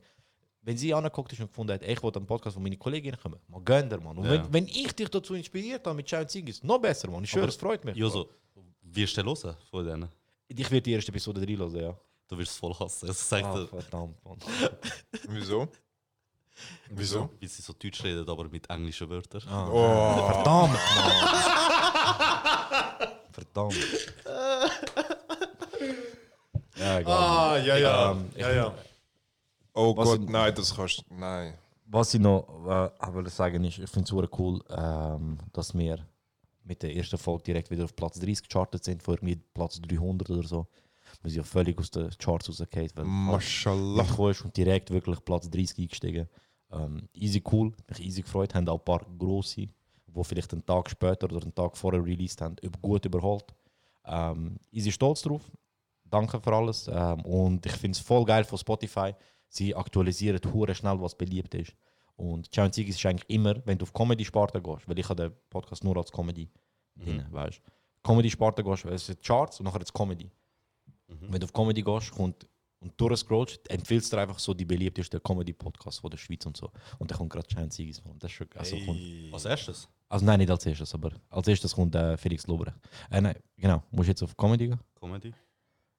Wenn sie angeguckt ist und gefunden hat, ich wollte einen Podcast, wo meine Kolleginnen kommen, mal gönn dir, Mann. Und wenn ich dich dazu inspiriert habe mit Chai und Ziggis, noch besser, Mann. Ich schwöre, es freut mich. Joso, wirst du hören von denen? Ich werde die erste Episode 3 hören, ja. Du wirst es voll hassen. Verdammt, Mann. Wieso? Weil sie so Deutsch reden, aber mit englischen Wörtern. Ah. Oh. Verdammt, Mann. Ja, egal. Ah, ja, ja. Oh was Gott, nein, das kannst du. Nein. Was ich noch will sagen ist, ich finde es super cool, dass wir mit der ersten Folge direkt wieder auf Platz 30 gechartet sind, vor irgendwie Platz 300 oder so. Wir sind ja völlig aus den Charts rausgekommen, weil Maschallah. Du kommst und direkt wirklich Platz 30 eingestiegen. Easy cool, mich easy gefreut, haben auch ein paar grosse, die vielleicht einen Tag später oder einen Tag vorher released haben, gut überholt. Easy stolz drauf, danke für alles und ich finde es voll geil von Spotify. Sie aktualisieren hure schnell, was beliebt ist. Und Ciao und Ziggis ist eigentlich immer, wenn du auf Comedy-Sparte gehst, weil ich habe den Podcast nur als Comedy drin, weißt du. Comedy-Sparte gehst, es sind Charts und nachher jetzt Comedy. Wenn du auf Comedy gehst und durchscrollst, empfiehlst du einfach so die beliebtesten Comedy-Podcasts von der Schweiz und so. Und dann kommt gerade Ciao und Ziggis. Das ist schon geil. Also als erstes? Also nein, nicht als erstes, aber als erstes kommt Felix Lobrecht. Nein, genau. Musst du jetzt auf Comedy gehen? Comedy.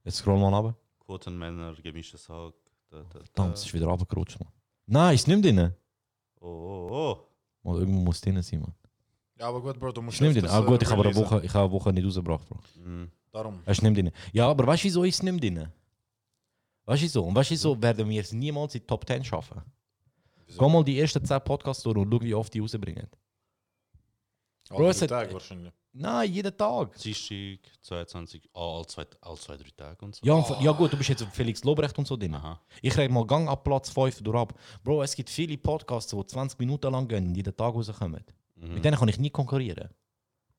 Jetzt scroll mal runter. Quotenmänner, gemischtes Hack. Verdammt, es ist wieder runtergerutscht, Mann. Nein, ist nicht drin. Mal, irgendwo muss es drin sein, Mann. Ja, aber gut, Bro, du musst nicht drin. Ah gut, ich habe eine Woche nicht rausgebracht, Bro. Darum. Es ist nicht drin. Ja, aber weißt du, wieso ist es nicht drin? Weißt du, wieso? Und weißt du, wieso werden wir es niemals in die Top 10 schaffen? Wieso? Geh mal die ersten 10 Podcasts durch und schau, wie oft die rausbringen. Bro, alle 3 Tage wahrscheinlich. Nein, jeden Tag. Dienstag, 22, alle 2-3 Tage und so. Ja, ja gut, du bist jetzt Felix Lobrecht und so drin. Aha. Ich rede mal Gang ab Platz 5 durch ab. Bro, es gibt viele Podcasts, die 20 Minuten lang gehen und jeden Tag rauskommen. Mit denen kann ich nie konkurrieren.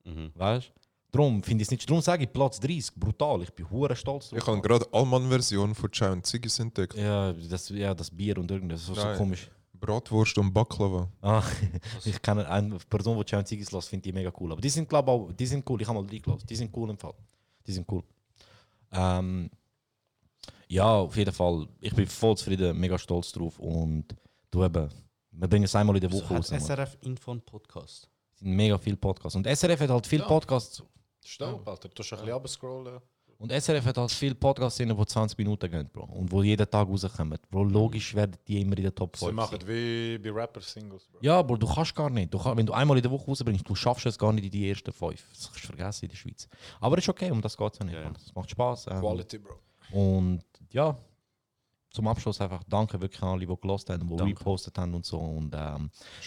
Weißt du? Darum finde ich es nicht. Darum sage ich Platz 30. Brutal. Ich bin hure stolz drauf. Ich habe gerade Allmann-Version von Chai und Ziggis entdeckt. Ja, das Bier und irgendwas. Das ist so komisch. Bratwurst und Baklava. Ich kenne eine Person, die Chai und Ziggis lässt, finde ich mega cool. Aber die sind, glaube ich, auch, die sind cool. Ich habe mal drei gelassen. Die sind cool im Fall. Die sind cool. Ja, auf jeden Fall. Ich bin voll zufrieden, mega stolz drauf. Und du eben, wir bringen es einmal in der Woche raus. SRF Info-Podcast. Es sind mega viele Podcasts. Und SRF hat halt viele Podcasts. Stimmt, Alter. Du musst ein bisschen runterscrollen. Und SRF hat halt viele Podcasts, die 20 Minuten gehen, Bro. Und wo jeden Tag rauskommen. Bro, logisch werden die immer in der Top 5. Sie machen wie bei Rapper-Singles, Bro. Ja, Bro, du kannst gar nicht. Wenn du einmal in der Woche rausbringst, du schaffst es gar nicht in die ersten 5. Das kannst du vergessen in der Schweiz. Aber ist okay, um das geht es ja nicht. Es macht Spaß. Quality, Bro. Und ja, zum Abschluss einfach danke wirklich an alle, die gelassen haben, die repostet haben und so. Und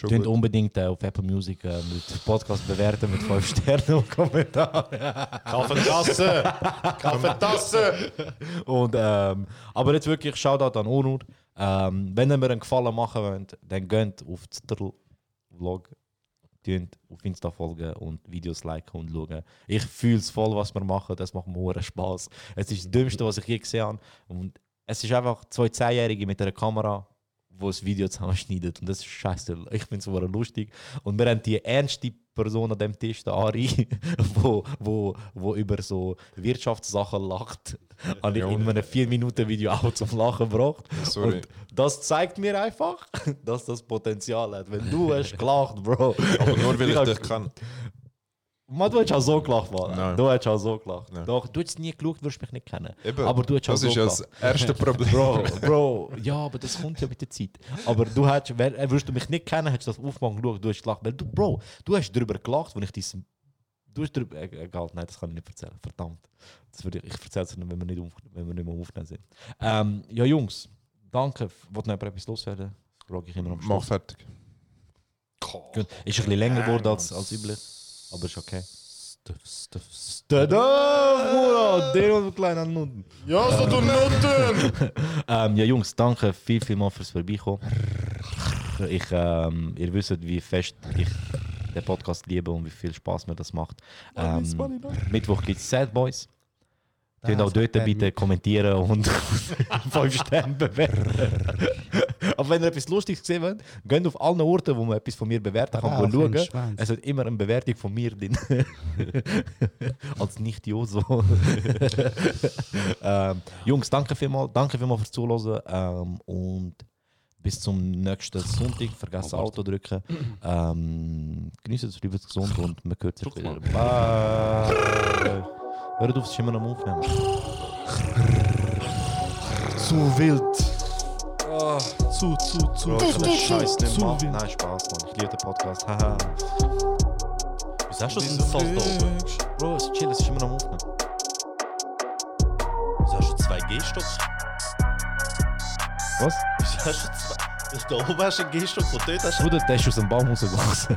könnt unbedingt auf Apple Music mit Podcast bewerten mit 5 Sternen und Kommentaren. Kaffeetasse! Kaffeetasse! Und aber jetzt wirklich Shoutout an Onur. Wenn ihr mir einen Gefallen machen wollt, dann geht auf Twitter Vlog, auf Insta folgen und Videos liken und schauen. Ich fühle es voll, was wir machen. Das macht mir Spaß. Es ist das Dümmste, was ich je gesehen habe. Und es ist einfach 2 10-Jährige mit einer Kamera, die das Video zusammenschneidet. Und das ist scheiße. Ich finde es lustig. Und wir haben die ernste Person an dem Tisch, der Ari, wo über so Wirtschaftssachen lacht. Habe ich in einem 4-Minuten-Video auch zum Lachen gebracht. Sorry. Und das zeigt mir einfach, dass das Potenzial hat. Wenn du hast gelacht, Bro. Aber nur weil ich dich kann. Man, du hättest auch so gelacht, Mann. Du hättest auch so gelacht. Nein. Doch, du hättest nie geschaut, würdest mich nicht kennen. Eben. Aber du hättest auch so gelacht. Das ist das erste Problem. Bro, ja, aber das kommt ja mit der Zeit. Aber du hättest, würdest du mich nicht kennen, hättest du das aufmachen geschaut, du hättest gelacht. Weil du, Bro, du hast darüber gelacht, wenn ich diesen... Du hast darüber... Egal, nein, das kann ich nicht erzählen. Verdammt. Das würde ich erzähle es nicht, wenn wir nicht mehr aufnehmen sind. Ja, Jungs, danke. Wollt ihr noch etwas loswerden? Frage ich immer am Schluss. Mach fertig. Gut. Ist ein bisschen länger geworden als üblich. Aber ist okay. Murat! Den und den kleinen Nutten. Ja, so du Nutten! Ja, Jungs, danke viel fürs Vorbeikommen. Ihr wisst, wie fest ich den Podcast liebe und wie viel Spaß mir das macht. Mittwoch gibt es Sad Boys. Ihr könnt auch dort bitte kommentieren und 5 Sterne bewerten. Aber wenn ihr etwas Lustiges gesehen habt, geht auf allen Orten, wo man etwas von mir bewerten kann, schauen. Es hat immer eine Bewertung von mir drin. Als Nicht-Joso. Jungs, danke vielmals fürs Zuhören. Und bis zum nächsten Sonntag. Vergesst Auto drücken. Genießt es, bleibt gesund und wir hören sich wieder. Bye! Hört auf, es ist immer noch am Aufnehmen. Zu wild. Zu Nein, Spaß, Mann. Ich liebe den Podcast. Haha. Wieso hast du das so dope? Bro, es ist chill, es ist immer noch am Aufnehmen. Wieso hast du 2G-Stück? Was? Wieso hast du 2? Da oben hast du einen G-Stück und dort hast du... Bruder, der ist aus dem Baum rausgewachsen.